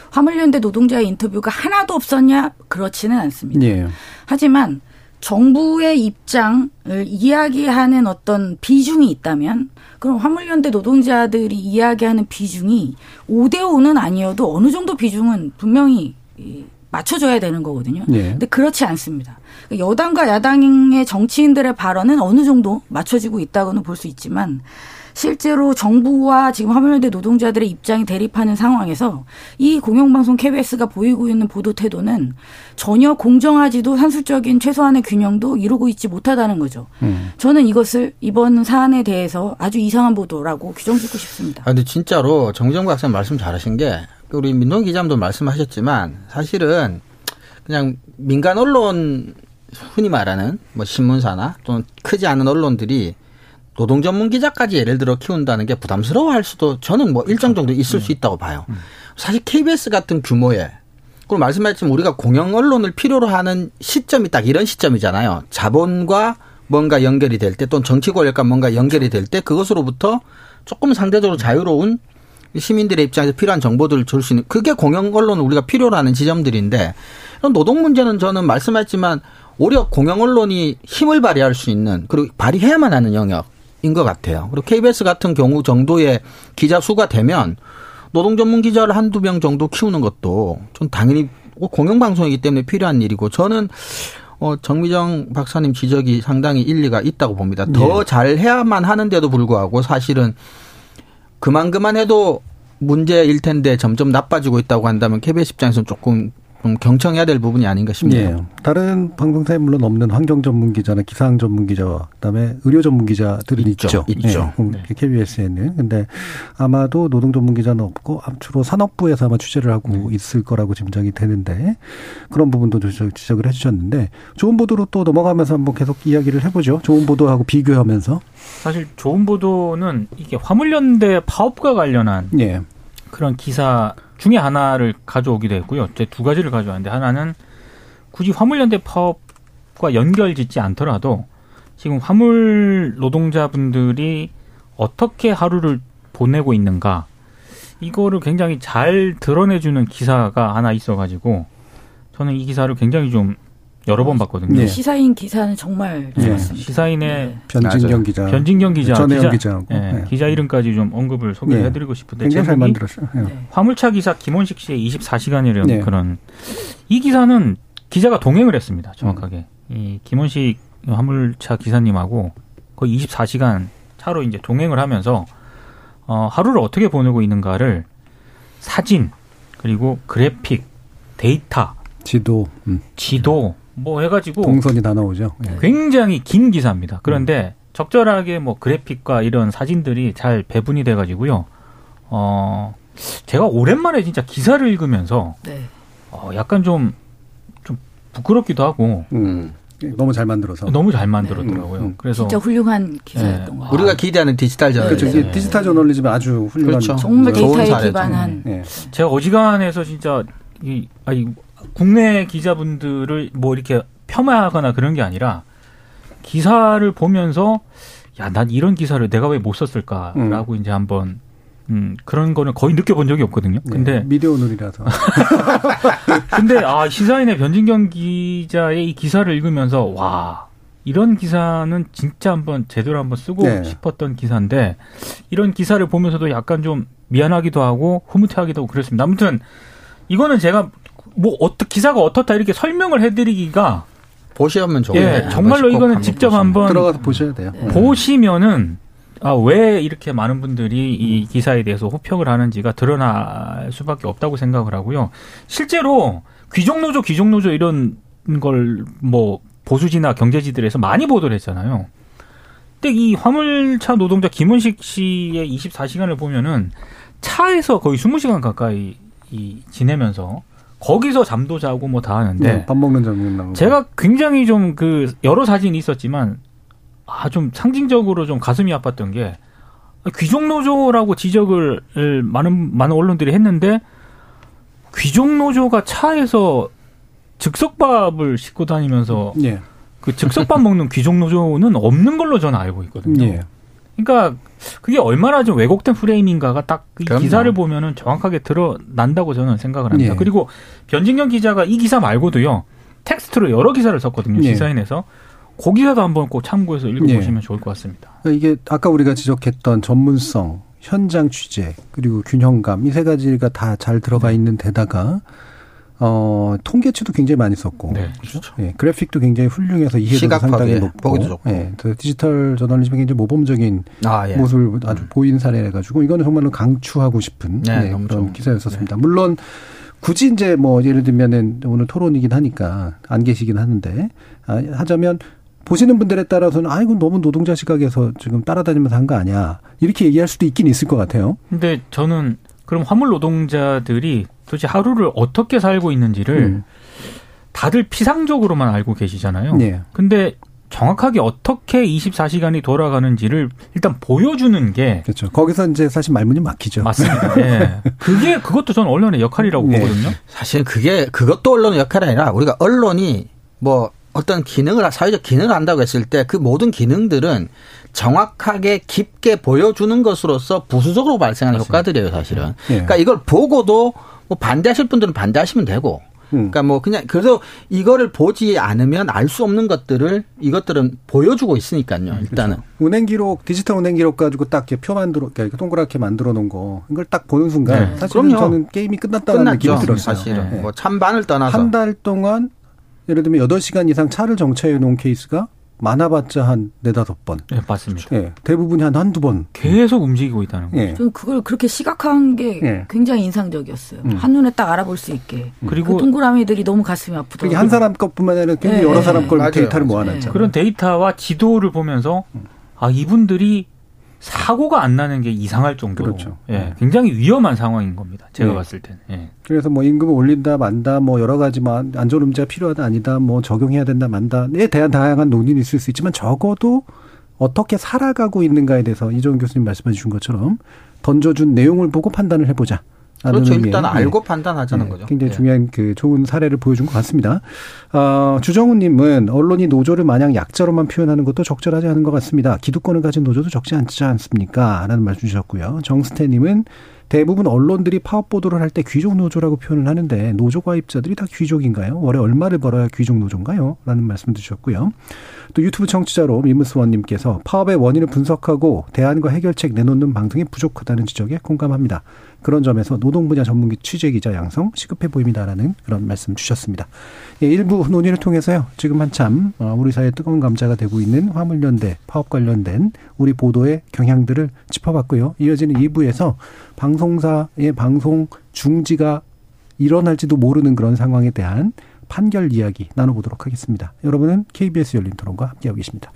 화물연대 노동자의 인터뷰가 하나도 없었냐? 그렇지는 않습니다. 예. 하지만 정부의 입장을 이야기하는 어떤 비중이 있다면, 그럼 화물연대 노동자들이 이야기하는 비중이 5대5는 아니어도 어느 정도 비중은 분명히 맞춰줘야 되는 거거든요. 그런데 그렇지 않습니다. 여당과 야당의 정치인들의 발언은 어느 정도 맞춰지고 있다고는 볼 수 있지만, 실제로 정부와 지금 화물연대 노동자들의 입장이 대립하는 상황에서 이 공영방송 KBS가 보이고 있는 보도 태도는 전혀 공정하지도 산술적인 최소한의 균형도 이루고 있지 못하다는 거죠. 저는 이것을 이번 사안에 대해서 아주 이상한 보도라고 규정짓고 싶습니다. 근데 진짜로 정정구 학생 말씀 잘하신 게, 우리 민동기 기자님도 말씀하셨지만 사실은 그냥 민간 언론, 흔히 말하는 신문사나 또는 크지 않은 언론들이 노동 전문 기자까지 예를 들어 키운다는 게 부담스러워할 수도, 저는 일정 정도 있을 수 있다고 봐요. 사실 KBS 같은 규모에, 그걸 말씀하셨지만 우리가 공영 언론을 필요로 하는 시점이 딱 이런 시점이잖아요. 자본과 뭔가 연결이 될 때, 또는 정치 권력과 뭔가 연결이 될 때, 그것으로부터 조금 상대적으로 자유로운 시민들의 입장에서 필요한 정보들을 줄 수 있는, 그게 공영 언론을 우리가 필요로 하는 지점들인데, 노동 문제는 저는 말씀하셨지만 오히려 공영 언론이 힘을 발휘할 수 있는, 그리고 발휘해야만 하는 영역 인 것 같아요. 그리고 KBS 같은 경우 정도의 기자 수가 되면 노동 전문 기자를 한두 명 정도 키우는 것도 좀 당연히 공영방송이기 때문에 필요한 일이고, 저는 정미정 박사님 지적이 상당히 일리가 있다고 봅니다. 더 잘해야만 하는데도 불구하고 사실은 그만 해도 문제일 텐데 점점 나빠지고 있다고 한다면 KBS 입장에서는 조금 경청해야 될 부분이 아닌가 싶네요. 예. 다른 방송사에 물론 없는 환경 전문 기자나 기상 전문 기자와 그다음에 의료 전문 기자들은 있죠. 예. KBS에는. 근데 아마도 노동 전문 기자는 없고 주로 산업부에서 아마 취재를 하고 있을 거라고 짐작이 되는데, 그런 부분도 지적을 해주셨는데, 좋은 보도로 또 넘어가면서 한번 계속 이야기를 해보죠. 좋은 보도하고 비교하면서. 사실 좋은 보도는 이게 화물연대 파업과 관련한 그런 기사 중에 하나를 가져오기도 했고요. 제 두 가지를 가져왔는데, 하나는 굳이 화물연대 파업과 연결 짓지 않더라도 지금 화물 노동자분들이 어떻게 하루를 보내고 있는가, 이거를 굉장히 잘 드러내주는 기사가 하나 있어가지고 저는 이 기사를 굉장히 좀 여러 번 봤거든요. 네. 시사인 기사는 정말 좋았습니다. 시사인의 변진경 기자. 전혜영 기자하고. 네. 기자 이름까지 좀 언급을 소개를 해드리고 싶은데. 굉장히 잘 만들었어요. 네. 화물차 기사 김원식 씨의 24시간이라는 그런. 이 기사는 기자가 동행을 했습니다. 정확하게. 이 김원식 화물차 기사님하고 거의 24시간 차로 이제 동행을 하면서 하루를 어떻게 보내고 있는가를 사진, 그리고 그래픽, 데이터, 지도, 지도 뭐 해가지고 동선이 다 나오죠. 네. 굉장히 긴 기사입니다. 그런데 적절하게 뭐 그래픽과 이런 사진들이 잘 배분이 돼가지고요. 제가 오랜만에 진짜 기사를 읽으면서 네. 약간 좀 부끄럽기도 하고. 너무 잘 만들어서. 너무 잘 만들었더라고요. 네. 그래서 진짜 훌륭한 기사였던 거예요. 우리가 기대하는 디지털 저널리즘. 그렇죠. 네. 디지털 저널리즘이 아주 훌륭한. 그렇죠. 정말 데이터에 기반한. 네. 제가 어지간해서 진짜 국내 기자분들을 뭐 이렇게 폄하하거나 그런 게 아니라 기사를 보면서 야, 난 이런 기사를 내가 왜 못 썼을까라고 이제 한번 그런 거는 거의 느껴본 적이 없거든요. 근데 네, 미디어 오늘이라서. 근데 시사인의 변진경 기자의 이 기사를 읽으면서 와, 이런 기사는 진짜 한번 제대로 한번 쓰고 네. 싶었던 기사인데 이런 기사를 보면서도 약간 좀 미안하기도 하고 흐뭇해하기도 하고 그랬습니다. 아무튼 이거는 제가 뭐 기사가 어떻다 이렇게 설명을 해드리기가 보시면 좋은데 예, 정말로 이거는 직접 한번 들어가서 보셔야 돼요. 보시면은. 왜 이렇게 많은 분들이 이 기사에 대해서 호평을 하는지가 드러날 수밖에 없다고 생각을 하고요. 실제로 귀족노조 이런 걸 뭐 보수지나 경제지들에서 많이 보도를 했잖아요. 근데 이 화물차 노동자 김은식 씨의 24시간을 보면은 차에서 거의 20시간 가까이 지내면서 거기서 잠도 자고 뭐 다 하는데 네, 밥 먹는 장면 나오고 제가 굉장히 좀 그 여러 사진이 있었지만 좀 상징적으로 좀 가슴이 아팠던 게 귀족노조라고 지적을 많은 언론들이 했는데 귀족노조가 차에서 즉석밥을 싣고 다니면서 예. 그 즉석밥 먹는 귀족노조는 없는 걸로 저는 알고 있거든요. 예. 그러니까 그게 얼마나 좀 왜곡된 프레임인가가 딱 이 기사를 보면은 정확하게 드러난다고 저는 생각을 합니다. 예. 그리고 변진경 기자가 이 기사 말고도요. 텍스트로 여러 기사를 썼거든요. 예. 시사인에서. 그 기사도 한번 꼭 참고해서 읽어보시면 네. 좋을 것 같습니다. 이게 아까 우리가 지적했던 전문성, 현장 취재, 그리고 균형감 이 세 가지가 다 잘 들어가 있는 데다가 통계치도 굉장히 많이 썼고 네. 그렇죠. 네, 그래픽도 굉장히 훌륭해서 이해도가 상당히 높고 네, 디지털 저널리즘이 굉장히 모범적인 예. 모습을 아주 보인 사례라가지고 이거는 정말로 강추하고 싶은 그런 기사였었습니다. 네. 물론 굳이 이제 뭐 예를 들면은 오늘 토론이긴 하니까 안 계시긴 하는데 하자면 보시는 분들에 따라서는 이건 너무 노동자 시각에서 지금 따라다니면서 한 거 아니야. 이렇게 얘기할 수도 있긴 있을 것 같아요. 근데 저는 그럼 화물 노동자들이 도대체 하루를 어떻게 살고 있는지를 다들 피상적으로만 알고 계시잖아요. 네. 근데 정확하게 어떻게 24시간이 돌아가는지를 일단 보여주는 게. 그렇죠. 거기서 이제 사실 말문이 막히죠. 맞습니다. 예. 그것도 저는 언론의 역할이라고 보거든요. 사실 그것도 언론의 역할이 아니라 우리가 언론이 뭐 어떤 기능을 사회적 기능을 한다고 했을 때 그 모든 기능들은 정확하게 깊게 보여주는 것으로서 부수적으로 발생하는 맞습니다. 효과들이에요, 사실은. 예. 그러니까 이걸 보고도 뭐 반대하실 분들은 반대하시면 되고. 그러니까 뭐 그냥 그래도 이거를 보지 않으면 알 수 없는 것들을 이것들은 보여주고 있으니까요. 일단은 그렇죠. 운행 기록, 디지털 운행 기록 가지고 딱 이렇게 표 만들어, 그러니까 동그랗게 만들어 놓은 거 이걸 딱 보는 순간 네. 사실은 그럼요. 저는 게임이 끝났다는 느낌이 들었어요. 사실은 네. 뭐 찬반을 떠나서 한 달 동안 예를 들면 8시간 이상 차를 정차해 놓은 케이스가 많아봤자 한 4-5번. 네, 맞습니다. 네, 대부분이 한두 번. 계속 움직이고 있다는 거죠. 네. 저는 그걸 그렇게 시각화한 게 네. 굉장히 인상적이었어요. 한눈에 딱 알아볼 수 있게. 그리고 그 동그라미들이 너무 가슴이 아프더라고요. 그게 한 사람 것뿐만 아니라 굉장히 네. 여러 사람 걸 맞아요. 데이터를 모아놨죠. 네. 그런 데이터와 지도를 보면서 이분들이 사고가 안 나는 게 이상할 정도로 그렇죠. 예, 굉장히 위험한 상황인 겁니다. 제가 예. 봤을 때는. 예. 그래서 뭐 임금을 올린다 만다 뭐 여러 가지 안전 음지가 필요하다 아니다 뭐 적용해야 된다 만다에 대한 다양한 논의는 있을 수 있지만 적어도 어떻게 살아가고 있는가에 대해서 이정훈 교수님 말씀해 주신 것처럼 던져준 내용을 보고 판단을 해보자. 그렇죠. 일단 알고 판단하자는 거죠. 굉장히 중요한 그 좋은 사례를 보여준 것 같습니다. 주정훈님은 언론이 노조를 마냥 약자로만 표현하는 것도 적절하지 않은 것 같습니다. 기득권을 가진 노조도 적지 않지 않습니까? 라는 말씀 주셨고요. 정스태님은 대부분 언론들이 파업 보도를 할 때 귀족 노조라고 표현을 하는데 노조 가입자들이 다 귀족인가요? 월에 얼마를 벌어야 귀족 노조인가요? 라는 말씀 주셨고요. 또 유튜브 청취자로 미무스원님께서 파업의 원인을 분석하고 대안과 해결책 내놓는 방송이 부족하다는 지적에 공감합니다. 그런 점에서 노동 분야 전문기 취재기자 양성 시급해 보입니다라는 그런 말씀 주셨습니다. 예, 일부 논의를 통해서요. 지금 한참 우리 사회의 뜨거운 감자가 되고 있는 화물연대 파업 관련된 우리 보도의 경향들을 짚어봤고요. 이어지는 2부에서 방송 방송사의 방송 중지가 일어날지도 모르는 그런 상황에 대한 판결 이야기 나눠보도록 하겠습니다. 여러분은 KBS 열린 토론과 함께하고 계십니다.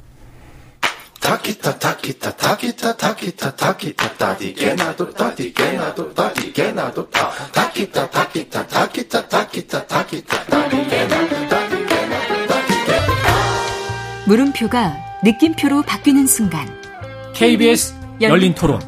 물음표가 느낌표로 바뀌는 순간 KBS 열린토론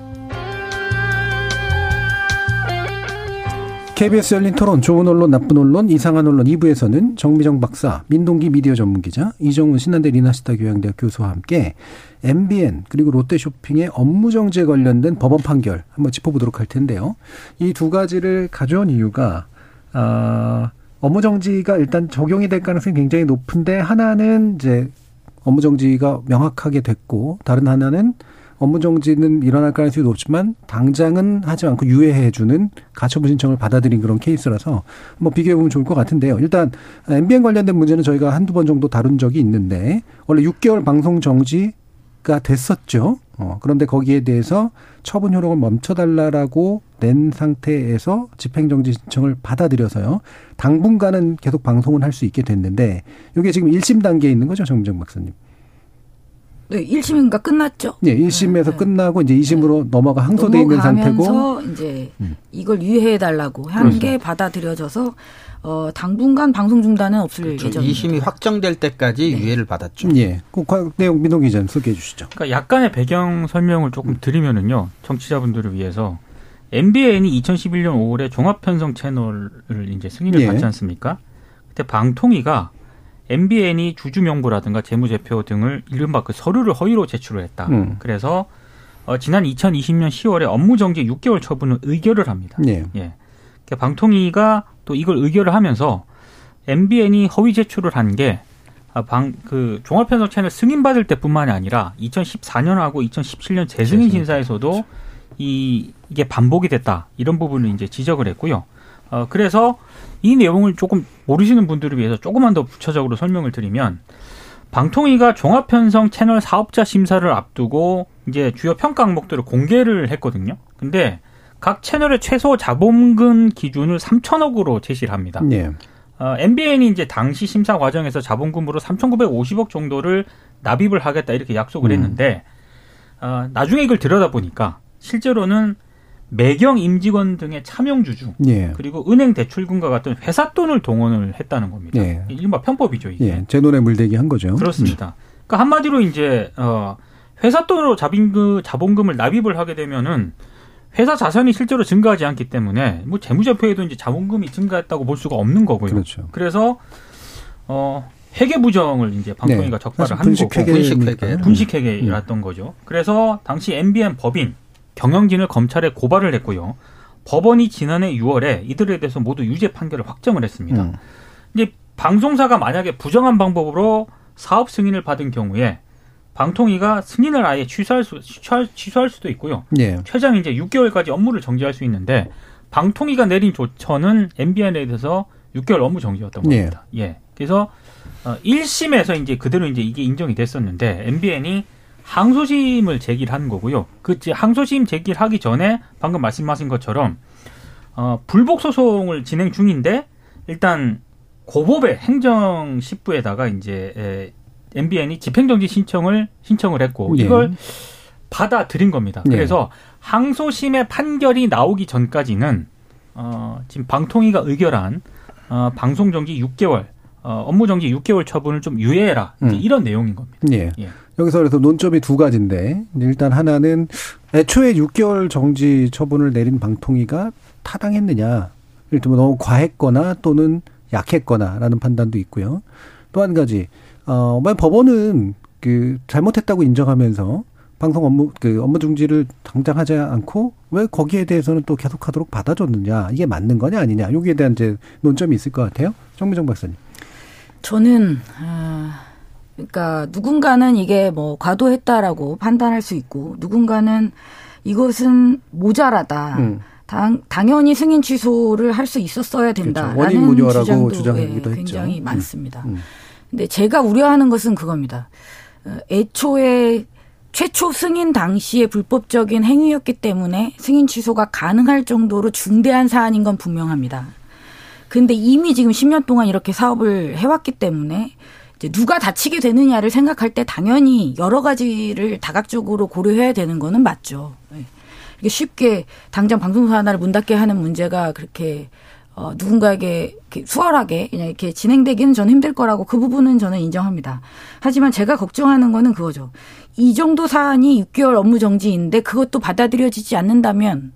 KBS 열린토론 좋은 언론 나쁜 언론 이상한 언론 2부에서는 정미정 박사, 민동기 미디어 전문기자, 이정훈 신한대 리나시타 교양대학 교수와 함께 MBN 그리고 롯데쇼핑의 업무정지에 관련된 법원 판결 한번 짚어보도록 할 텐데요. 이 두 가지를 가져온 이유가 업무정지가 일단 적용이 될 가능성이 굉장히 높은데 하나는 이제 업무정지가 명확하게 됐고 다른 하나는 업무정지는 일어날 가능성이 높지만 당장은 하지 않고 유예해주는 가처분 신청을 받아들인 그런 케이스라서 한번 비교해보면 좋을 것 같은데요. 일단 MBN 관련된 문제는 저희가 한두 번 정도 다룬 적이 있는데 원래 6개월 방송 정지가 됐었죠. 그런데 거기에 대해서 처분 효력을 멈춰달라고 낸 상태에서 집행정지 신청을 받아들여서요. 당분간은 계속 방송을 할 수 있게 됐는데 이게 지금 1심 단계에 있는 거죠, 정미정 박사님. 네, 1심인가 끝났죠. 네, 1심에서 끝나고 이제 2심으로 넘어가 항소돼 있는 상태고 이제 이걸 유예해 달라고 한 게 받아들여져서 당분간 방송 중단은 없을 예정입니다. 2심이 확정될 때까지 유예를 받았죠. 네, 그 내용 민동 기자님 소개해 주시죠. 그러니까 약간의 배경 설명을 조금 드리면은요, 청취자분들을 위해서 MBN이 2011년 5월에 종합편성 채널을 이제 승인을 받지 않습니까? 그때 방통위가 MBN이 주주명부라든가 재무제표 등을 이른바 그 서류를 허위로 제출을 했다. 그래서 지난 2020년 10월에 업무정지 6개월 처분을 의결을 합니다. 네. 예. 그러니까 방통위가 또 이걸 의결을 하면서 MBN이 허위 제출을 한 게 그 종합편성 채널 승인받을 때뿐만이 아니라 2014년하고 2017년 재승인 심사에서도 이게 반복이 됐다. 이런 부분을 이제 지적을 했고요. 그래서 이 내용을 조금 모르시는 분들을 위해서 조금만 더 부차적으로 설명을 드리면 방통위가 종합편성 채널 사업자 심사를 앞두고 이제 주요 평가 항목들을 공개를 했거든요. 근데 각 채널의 최소 자본금 기준을 3,000억으로 제시를 합니다. 네. MBN이 이제 당시 심사 과정에서 자본금으로 3,950억 정도를 납입을 하겠다 이렇게 약속을 했는데 나중에 이걸 들여다보니까 실제로는 매경 임직원 등의 차명주주 그리고 은행 대출금과 같은 회사 돈을 동원을 했다는 겁니다. 이른바 편법이죠. 이게. 제 돈에 물대기 한 거죠. 그렇습니다. 그러니까 한마디로 이제 회사 돈으로 자본금을 납입을 하게 되면은 회사 자산이 실제로 증가하지 않기 때문에 뭐 재무제표에도 이제 자본금이 증가했다고 볼 수가 없는 거고요. 그렇죠. 그래서 회계 부정을 이제 방통위가 적발을 한 거고 분식회계였던 거죠. 그래서 당시 MBN 법인 경영진을 검찰에 고발을 했고요. 법원이 지난해 6월에 이들에 대해서 모두 유죄 판결을 확정을 했습니다. 이제 방송사가 만약에 부정한 방법으로 사업 승인을 받은 경우에 방통위가 승인을 아예 취소할 수도 있고요. 최장 이제 6개월까지 업무를 정지할 수 있는데 방통위가 내린 조처는 MBN에 대해서 6개월 업무 정지였던 겁니다. 그래서 1심에서 이제 그대로 이제 이게 인정이 됐었는데 MBN이 항소심을 제기를 한 거고요. 그 항소심 제기를 하기 전에 방금 말씀하신 것처럼 불복 소송을 진행 중인데 일단 고법의 행정심부에다가 이제 MBN이 집행정지 신청을 했고 이걸 받아들인 겁니다. 그래서 항소심의 판결이 나오기 전까지는 지금 방통위가 의결한 방송정지 6개월 업무정지 6개월 처분을 좀 유예해라 이런 내용인 겁니다. 여기서 그래서 논점이 두 가지인데 일단 하나는 애초에 6개월 정지 처분을 내린 방통위가 타당했느냐 예를 들면 너무 과했거나 또는 약했거나라는 판단도 있고요. 또 한 가지 법원은 그 잘못했다고 인정하면서 방송 업무 중지를 당장 하지 않고 왜 거기에 대해서는 또 계속하도록 받아줬느냐 이게 맞는 거냐 아니냐 여기에 대한 이제 논점이 있을 것 같아요. 정미정 박사님. 저는 그러니까 누군가는 이게 뭐 과도했다라고 판단할 수 있고 누군가는 이것은 모자라다. 당연히 승인 취소를 할 수 있었어야 된다라는 그렇죠. 주장도 굉장히 했죠. 많습니다. 근데 제가 우려하는 것은 그겁니다. 애초에 최초 승인 당시의 불법적인 행위였기 때문에 승인 취소가 가능할 정도로 중대한 사안인 건 분명합니다. 근데 이미 지금 10년 동안 이렇게 사업을 해왔기 때문에 이제 누가 다치게 되느냐를 생각할 때 당연히 여러 가지를 다각적으로 고려해야 되는 거는 맞죠. 이게 쉽게 당장 방송사 하나를 문 닫게 하는 문제가 그렇게 누군가에게 수월하게 그냥 이렇게 진행되기는 저는 힘들 거라고 그 부분은 저는 인정합니다. 하지만 제가 걱정하는 거는 그거죠. 이 정도 사안이 6개월 업무 정지인데 그것도 받아들여지지 않는다면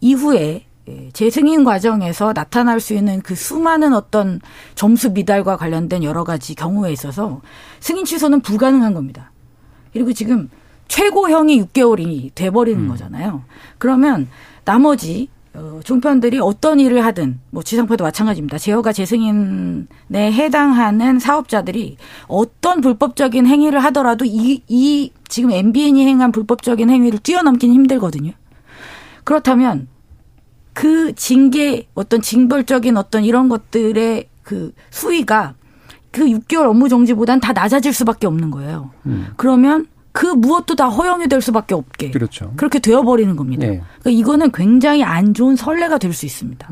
이후에 재승인 과정에서 나타날 수 있는 그 수많은 어떤 점수 미달과 관련된 여러 가지 경우에 있어서 승인 취소는 불가능한 겁니다. 그리고 지금 최고형이 6개월이 돼버리는 거잖아요. 그러면 나머지 종편들이 어떤 일을 하든 뭐 지상파도 마찬가지입니다. 제어가 재승인에 해당하는 사업자들이 어떤 불법적인 행위를 하더라도 이 지금 MBN이 행한 불법적인 행위를 뛰어넘기는 힘들거든요. 그렇다면 그 징계 어떤 징벌적인 어떤 이런 것들의 그 수위가 그 6개월 업무 정지보단 다 낮아질 수밖에 없는 거예요. 그러면 그 무엇도 다 허용이 될 수밖에 없게. 그렇죠. 그렇게 되어버리는 겁니다. 네. 그러니까 이거는 굉장히 안 좋은 선례가 될 수 있습니다.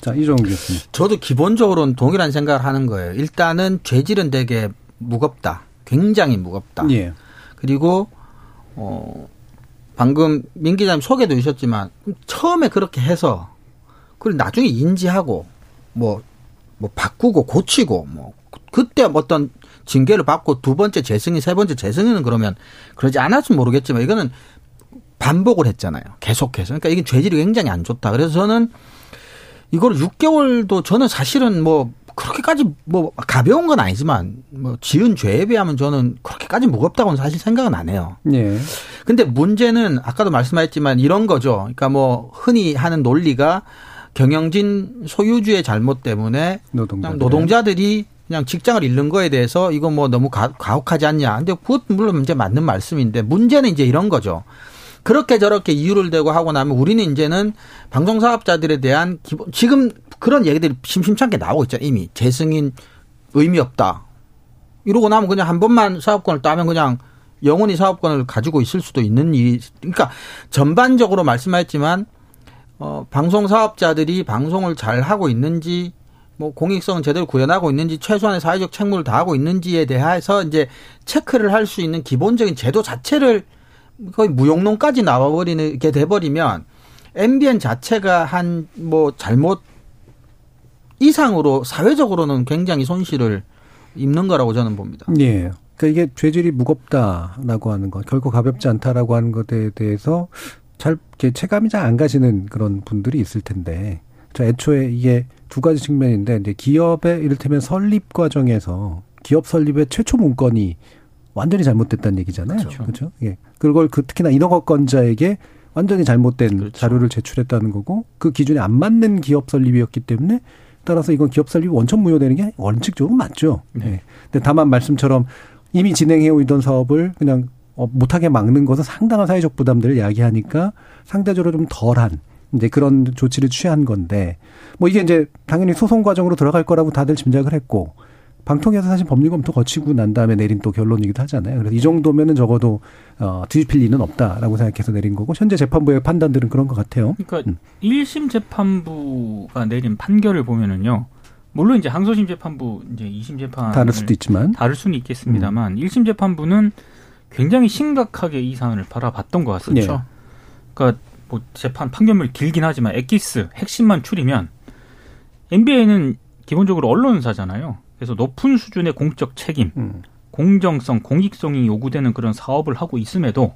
자, 이정훈 교수님. 저도 기본적으로는 동일한 생각을 하는 거예요. 일단은 죄질은 되게 무겁다. 굉장히 무겁다. 예. 그리고 방금 민 기자님 소개도 주셨지만 처음에 그렇게 해서 그걸 나중에 인지하고 뭐 바꾸고 고치고 뭐 그때 어떤 징계를 받고 두 번째 재승인, 세 번째 재승인은 그러면 그러지 않았으면 모르겠지만 이거는 반복을 했잖아요. 계속해서. 그러니까 이게 죄질이 굉장히 안 좋다. 그래서 저는 이걸 6개월도 저는 사실은 뭐 그렇게까지 뭐 가벼운 건 아니지만 뭐 지은 죄에 비하면 저는 그렇게까지 무겁다고는 사실 생각은 안 해요. 네. 근데 문제는 아까도 말씀하셨지만 이런 거죠. 그러니까 뭐 흔히 하는 논리가 경영진 소유주의 잘못 때문에 노동자들이 그냥 직장을 잃는 거에 대해서 이거 뭐 너무 가혹하지 않냐. 근데 그것도 물론 이제 맞는 말씀인데 문제는 이제 이런 거죠. 그렇게 저렇게 이유를 대고 하고 나면 우리는 이제는 방송사업자들에 대한 기본, 지금 그런 얘기들이 심심찮게 나오고 있잖아요. 이미 재승인 의미 없다. 이러고 나면 그냥 한 번만 사업권을 따면 그냥 영원히 사업권을 가지고 있을 수도 있는 일이. 그러니까 전반적으로 말씀하셨지만 방송사업자들이 방송을 잘 하고 있는지 뭐 공익성은 제대로 구현하고 있는지 최소한의 사회적 책무를 다하고 있는지에 대해서 이제 체크를 할 수 있는 기본적인 제도 자체를 거의 무용론까지 나와버리게 돼버리면 MBN 자체가 한 뭐 잘못 이상으로 사회적으로는 굉장히 손실을 입는 거라고 저는 봅니다. 예. 그러니까 이게 죄질이 무겁다라고 하는 것, 결코 가볍지 않다라고 하는 것에 대해서 잘 체감이 잘 안 가시는 그런 분들이 있을 텐데, 자, 애초에 이게 두 가지 측면인데, 이제 기업의 이를테면 설립 과정에서 기업 설립의 최초 문건이 완전히 잘못됐다는 얘기잖아요. 그렇죠. 그렇죠? 예. 그걸 특히나 인허가권자에게 완전히 잘못된 그렇죠. 자료를 제출했다는 거고, 그 기준에 안 맞는 기업 설립이었기 때문에 따라서 이건 기업 설립이 원천 무효되는 게 원칙적으로 맞죠. 네. 근데 다만 말씀처럼 이미 진행해 오던 사업을 그냥 못하게 막는 것은 상당한 사회적 부담들을 야기하니까 상대적으로 좀 덜한 이제 그런 조치를 취한 건데, 뭐 이게 이제 당연히 소송 과정으로 들어갈 거라고 다들 짐작을 했고, 방통위에서 사실 법률 검토 거치고 난 다음에 내린 또 결론이기도 하잖아요. 그래서 이 정도면은 적어도 뒤집힐 리는 없다라고 생각해서 내린 거고, 현재 재판부의 판단들은 그런 것 같아요. 그러니까 1심 재판부가 내린 판결을 보면은요, 물론 이제 항소심 재판부 이제 2심 재판 다를 수도 있지만 다를 수는 있겠습니다만 1심 재판부는 굉장히 심각하게 이 사안을 바라봤던 것 같습니다. 그렇죠. 그러니까 뭐 재판 판결문이 길긴 하지만 엑기스 핵심만 추리면 MBN은 기본적으로 언론사잖아요. 그래서 높은 수준의 공적 책임, 공정성, 공익성이 요구되는 그런 사업을 하고 있음에도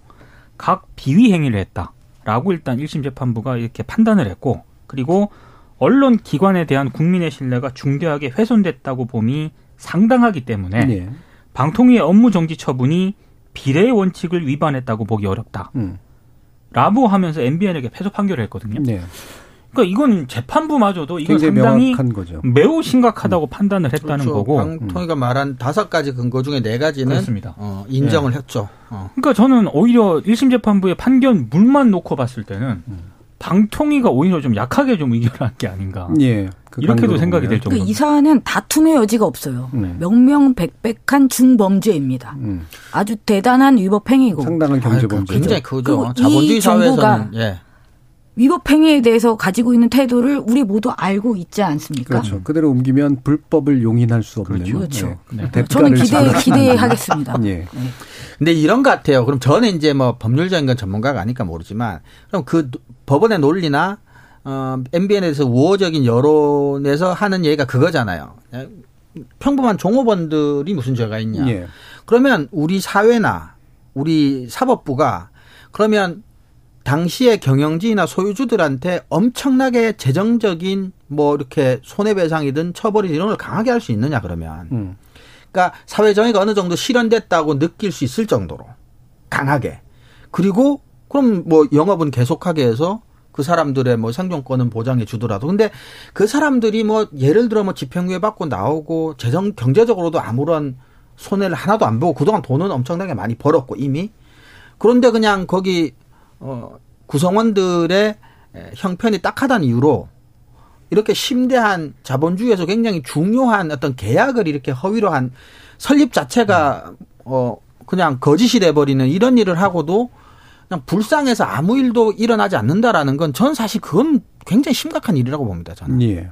각 비위 행위를 했다라고 일단 1심 재판부가 이렇게 판단을 했고, 그리고 언론 기관에 대한 국민의 신뢰가 중대하게 훼손됐다고 봄이 상당하기 때문에 네. 방통위의 업무 정지 처분이 비례의 원칙을 위반했다고 보기 어렵다. 라고 하면서 MBN에게 패소 판결을 했거든요. 네. 그러니까 이건 재판부마저도 이건 상당히 매우 심각하다고 판단을 했다는 그렇죠. 거고. 방통위가 말한 5가지 근거 중에 4가지는 그렇습니다. 인정을 네. 했죠. 그러니까 저는 오히려 1심 재판부의 판결문만 놓고 봤을 때는 방통위가 오히려 좀 약하게 좀 의견을 한 게 아닌가. 예. 그 이렇게도 생각이 될 정도로. 이 사안은 다툼의 여지가 없어요. 네. 명명백백한 중범죄입니다. 아주 대단한 위법행위고. 상당한 경제범죄죠. 굉장히 그거죠. 자본주의 사회에서는. 예. 위법행위에 대해서 가지고 있는 태도를 우리 모두 알고 있지 않습니까? 그렇죠. 그대로 옮기면 불법을 용인할 수 없는. 그렇죠. 네. 네. 저는 기대하겠습니다. 예. 네. 근데 이런 것 같아요. 그럼 저는 이제 뭐 법률적인 건 전문가가 아니까 모르지만, 그럼 그 법원의 논리나 MBN에서 우호적인 여론에서 하는 얘기가 그거잖아요. 평범한 종업원들이 무슨 죄가 있냐. 예. 그러면 우리 사회나 우리 사법부가 그러면 당시의 경영진이나 소유주들한테 엄청나게 재정적인 뭐 이렇게 손해배상이든 처벌이든 이런 걸 강하게 할 수 있느냐 그러면. 그러니까 사회정의가 어느 정도 실현됐다고 느낄 수 있을 정도로 강하게. 그리고 그럼 뭐 영업은 계속하게 해서 그 사람들의 뭐 생존권은 보장해 주더라도. 근데 그 사람들이 뭐 예를 들어 뭐 집행유예 받고 나오고 재정 경제적으로도 아무런 손해를 하나도 안 보고 그동안 돈은 엄청나게 많이 벌었고 이미. 그런데 그냥 거기 구성원들의 형편이 딱하다는 이유로 이렇게 심대한 자본주의에서 굉장히 중요한 어떤 계약을 이렇게 허위로 한 설립 자체가 그냥 거짓이 돼버리는 이런 일을 하고도 그냥 불쌍해서 아무 일도 일어나지 않는다라는 건 전 사실 그건 굉장히 심각한 일이라고 봅니다. 저는. 예.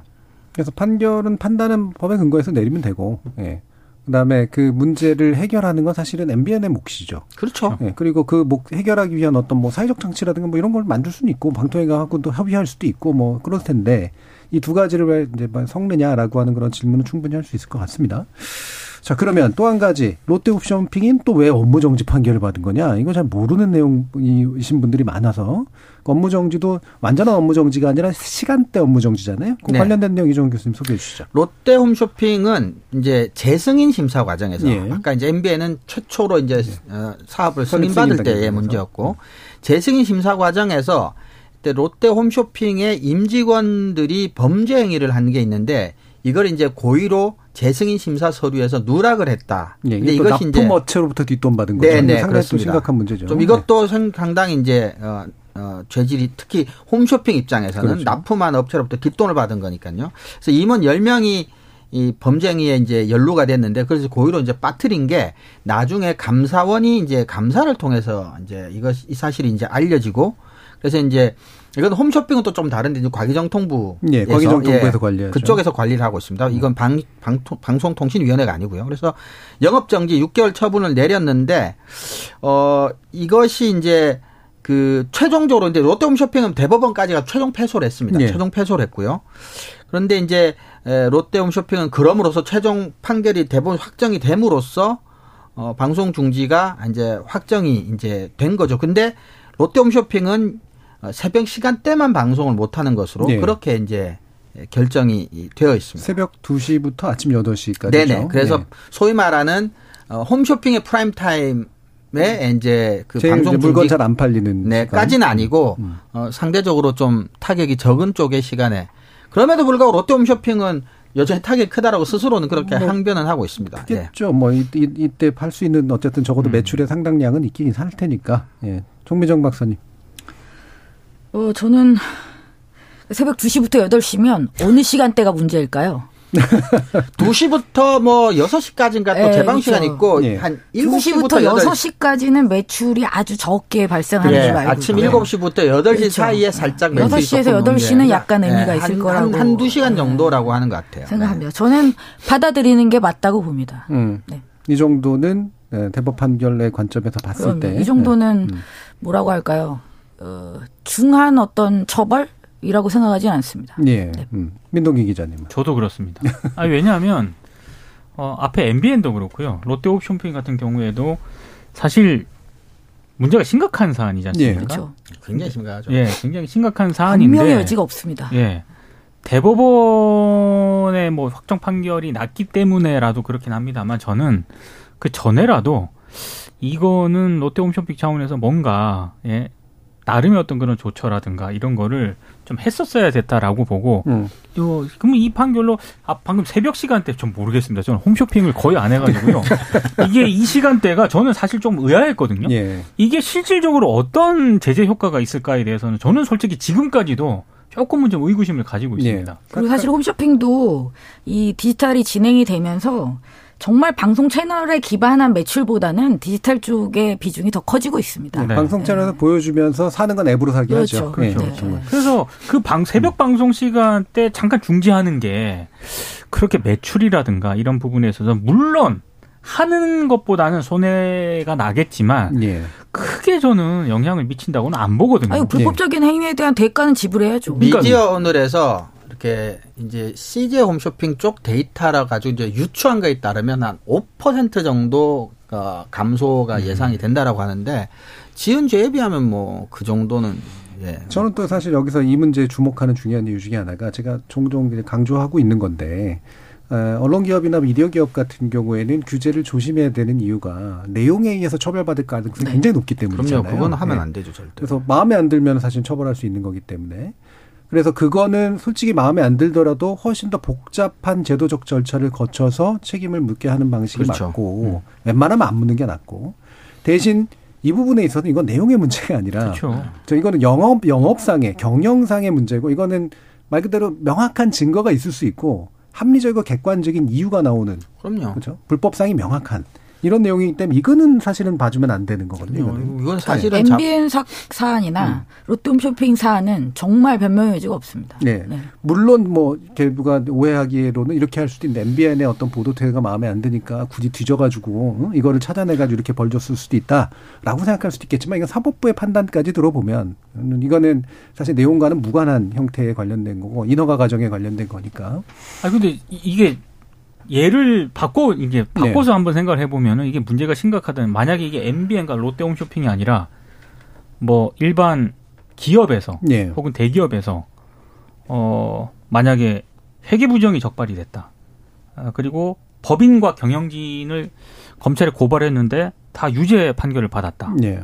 그래서 판단은 법에 근거해서 내리면 되고. 예. 그다음에 그 문제를 해결하는 건 사실은 MBN의 몫이죠. 그렇죠. 예, 그리고 그 해결하기 위한 어떤 뭐 사회적 장치라든가 뭐 이런 걸 만들 수는 있고 방통위가 하고 또 협의할 수도 있고 뭐 그럴 텐데 이 두 가지를 왜 이제 섞느냐라고 하는 그런 질문은 충분히 할 수 있을 것 같습니다. 자 그러면 또 한 가지 롯데홈쇼핑은 또 왜 업무정지 판결을 받은 거냐 이거 잘 모르는 내용이신 분들이 많아서 업무정지도 완전한 업무정지가 아니라 시간대 업무정지잖아요. 그 네. 관련된 내용 이정훈 교수님 소개해 주시죠. 롯데홈쇼핑은 이제 재승인 심사 과정에서 예. 아까 이제 MBN은 최초로 이제 사업을 승인받을 때의 문제였고 재승인 심사 과정에서 롯데홈쇼핑의 임직원들이 범죄 행위를 한 게 있는데 이걸 이제 고의로 재승인 심사 서류에서 누락을 했다. 네, 근데 이것이 이제 납품업체로부터 뒷돈 받은 거죠. 네네, 상당히 그렇습니다. 심각한 문제죠. 좀 이것도 네. 상당히 이제 죄질이 특히 홈쇼핑 입장에서는 그렇죠. 납품한 업체로부터 뒷돈을 받은 거니까요. 그래서 임원 10명이 이 범죄행위에 이제 연루가 됐는데 그래서 고의로 이제 빠뜨린 게 나중에 감사원이 이제 감사를 통해서 이제 이것 이 사실이 이제 알려지고 그래서 이제 이건 홈쇼핑은 또 좀 다른데 이제 과기정통부에서 예, 과기정통부에서 예, 관리하죠. 그쪽에서 관리를 하고 있습니다. 이건 방송통신위원회가 아니고요. 그래서 영업정지 6개월 처분을 내렸는데 이것이 이제 그 최종적으로 이제 롯데홈쇼핑은 대법원까지가 최종 패소를 했습니다. 예. 최종 패소를 했고요. 그런데 이제 롯데홈쇼핑은 그럼으로써 최종 판결이 대법원 확정이 됨으로써 방송 중지가 이제 확정이 이제 된 거죠. 근데 롯데홈쇼핑은 새벽 시간대만 방송을 못하는 것으로 네. 그렇게 이제 결정이 되어 있습니다. 새벽 2시부터 아침 8시까지죠. 네네. 그래서 네. 소위 말하는 홈쇼핑의 프라임타임에 네. 이제 그 방송 물건 잘 안 팔리는 네, 까지는 아니고 상대적으로 좀 타격이 적은 쪽의 시간에 그럼에도 불구하고 롯데홈쇼핑은 여전히 타격이 크다라고 스스로는 그렇게 항변은 하고 있습니다. 그렇죠. 예. 뭐 이때 팔 수 있는 어쨌든 적어도 매출의 상당량은 있긴 할 테니까. 예. 정미정 박사님. 저는 새벽 2시부터 8시면 어느 시간대가 문제일까요? 2시부터 뭐 6시까지인가 또 개방 시간 있고 네. 한 7시부터 6시까지는 매출이 아주 적게 발생하는 줄 알고 아침 7시부터 8시 그렇죠. 사이에 살짝 매출이 6시에서 8시는 약간 의미가 있을 거라고 한두 시간 정도라고 하는 것 같아요. 생각합니다. 저는 받아들이는 게 맞다고 봅니다. 네. 이 정도는 대법 판결의 관점에서 봤을 때 이 정도는 뭐라고 할까요? 중한 어떤 처벌이라고 생각하지는 않습니다. 예. 네. 민동기 기자님. 저도 그렇습니다. 아니, 왜냐하면 앞에 MBN도 그렇고요. 롯데홈쇼핑 같은 경우에도 사실 문제가 심각한 사안이지 않습니까? 예. 그렇죠. 굉장히 심각하죠. 예, 굉장히 심각한 사안인데. 분명히 여지가 없습니다. 예. 대법원의 뭐 확정 판결이 났기 때문에라도 그렇긴 합니다만 저는 그 전에라도 이거는 롯데홈쇼핑 차원에서 뭔가 나름의 어떤 그런 조처라든가 이런 거를 좀 했었어야 됐다라고 보고, 그럼 이 판결로, 아, 방금 새벽 시간대 좀 모르겠습니다. 저는 홈쇼핑을 거의 안 해가지고요. 이게 이 시간대가 저는 사실 좀 의아했거든요. 예. 이게 실질적으로 어떤 제재 효과가 있을까에 대해서는 저는 솔직히 지금까지도 조금은 좀 의구심을 가지고 있습니다. 예. 그리고 사실 홈쇼핑도 이 디지털이 진행이 되면서 정말 방송 채널에 기반한 매출보다는 디지털 쪽의 비중이 더 커지고 있습니다. 네. 방송 채널에서 네. 보여주면서 사는 건 앱으로 사기 그렇죠. 하죠. 그렇죠. 네. 그렇죠. 네. 그래서 그 새벽 방송 시간 때 잠깐 중지하는 게 그렇게 매출이라든가 이런 부분에 있어서 물론 하는 것보다는 손해가 나겠지만 예. 크게 저는 영향을 미친다고는 안 보거든요. 아니, 불법적인 행위에 대한 대가는 지불해야죠. 미디어 오늘에서 이렇게 이제 CJ 홈쇼핑 쪽 데이터라 가지고 이제 유추한 거에 따르면 한 5% 정도 감소가 예상이 된다라고 하는데 지은 죄에 비하면 뭐 그 정도는 예. 저는 또 사실 여기서 이 문제에 주목하는 중요한 이유 중에 하나가 제가 종종 강조하고 있는 건데 언론 기업이나 미디어 기업 같은 경우에는 규제를 조심해야 되는 이유가 내용에 의해서 처벌받을 가능성이 굉장히 높기 때문이잖아요. 그럼요. 그건 하면 안 되죠, 절대. 그래서 마음에 안 들면 사실 처벌할 수 있는 거기 때문에. 그래서 그거는 솔직히 마음에 안 들더라도 훨씬 더 복잡한 제도적 절차를 거쳐서 책임을 묻게 하는 방식이 그렇죠. 맞고 웬만하면 안 묻는 게 낫고 대신 이 부분에 있어서는 이건 내용의 문제가 아니라 그렇죠. 이거는 영업상의 경영상의 문제고 이거는 말 그대로 명확한 증거가 있을 수 있고 합리적이고 객관적인 이유가 나오는 그럼요. 그렇죠? 불법상이 명확한. 이런 내용이기 때문에 이거는 사실은 봐주면 안 되는 거거든요. 이건 사실은 MBN 사안이나 롯데홈쇼핑 사안은 정말 변명의 여지가 없습니다. 네. 네. 물론 뭐 누가 오해하기로는 이렇게 할 수도 있는데 MBN의 어떤 보도태가 마음에 안 드니까 굳이 뒤져가지고 이거를 찾아내가지고 이렇게 벌줬을 수도 있다라고 생각할 수도 있겠지만 이건 사법부의 판단까지 들어보면 이거는 사실 내용과는 무관한 형태에 관련된 거고 인허가 과정에 관련된 거니까. 아 근데 이게. 얘를 바꿔서 네. 한번 생각을 해보면은 이게 문제가 심각하다면 만약에 이게 MBN과 롯데홈쇼핑이 아니라 뭐 일반 기업에서 네. 혹은 대기업에서 만약에 회계부정이 적발이 됐다. 그리고 법인과 경영진을 검찰에 고발했는데 다 유죄 판결을 받았다. 네.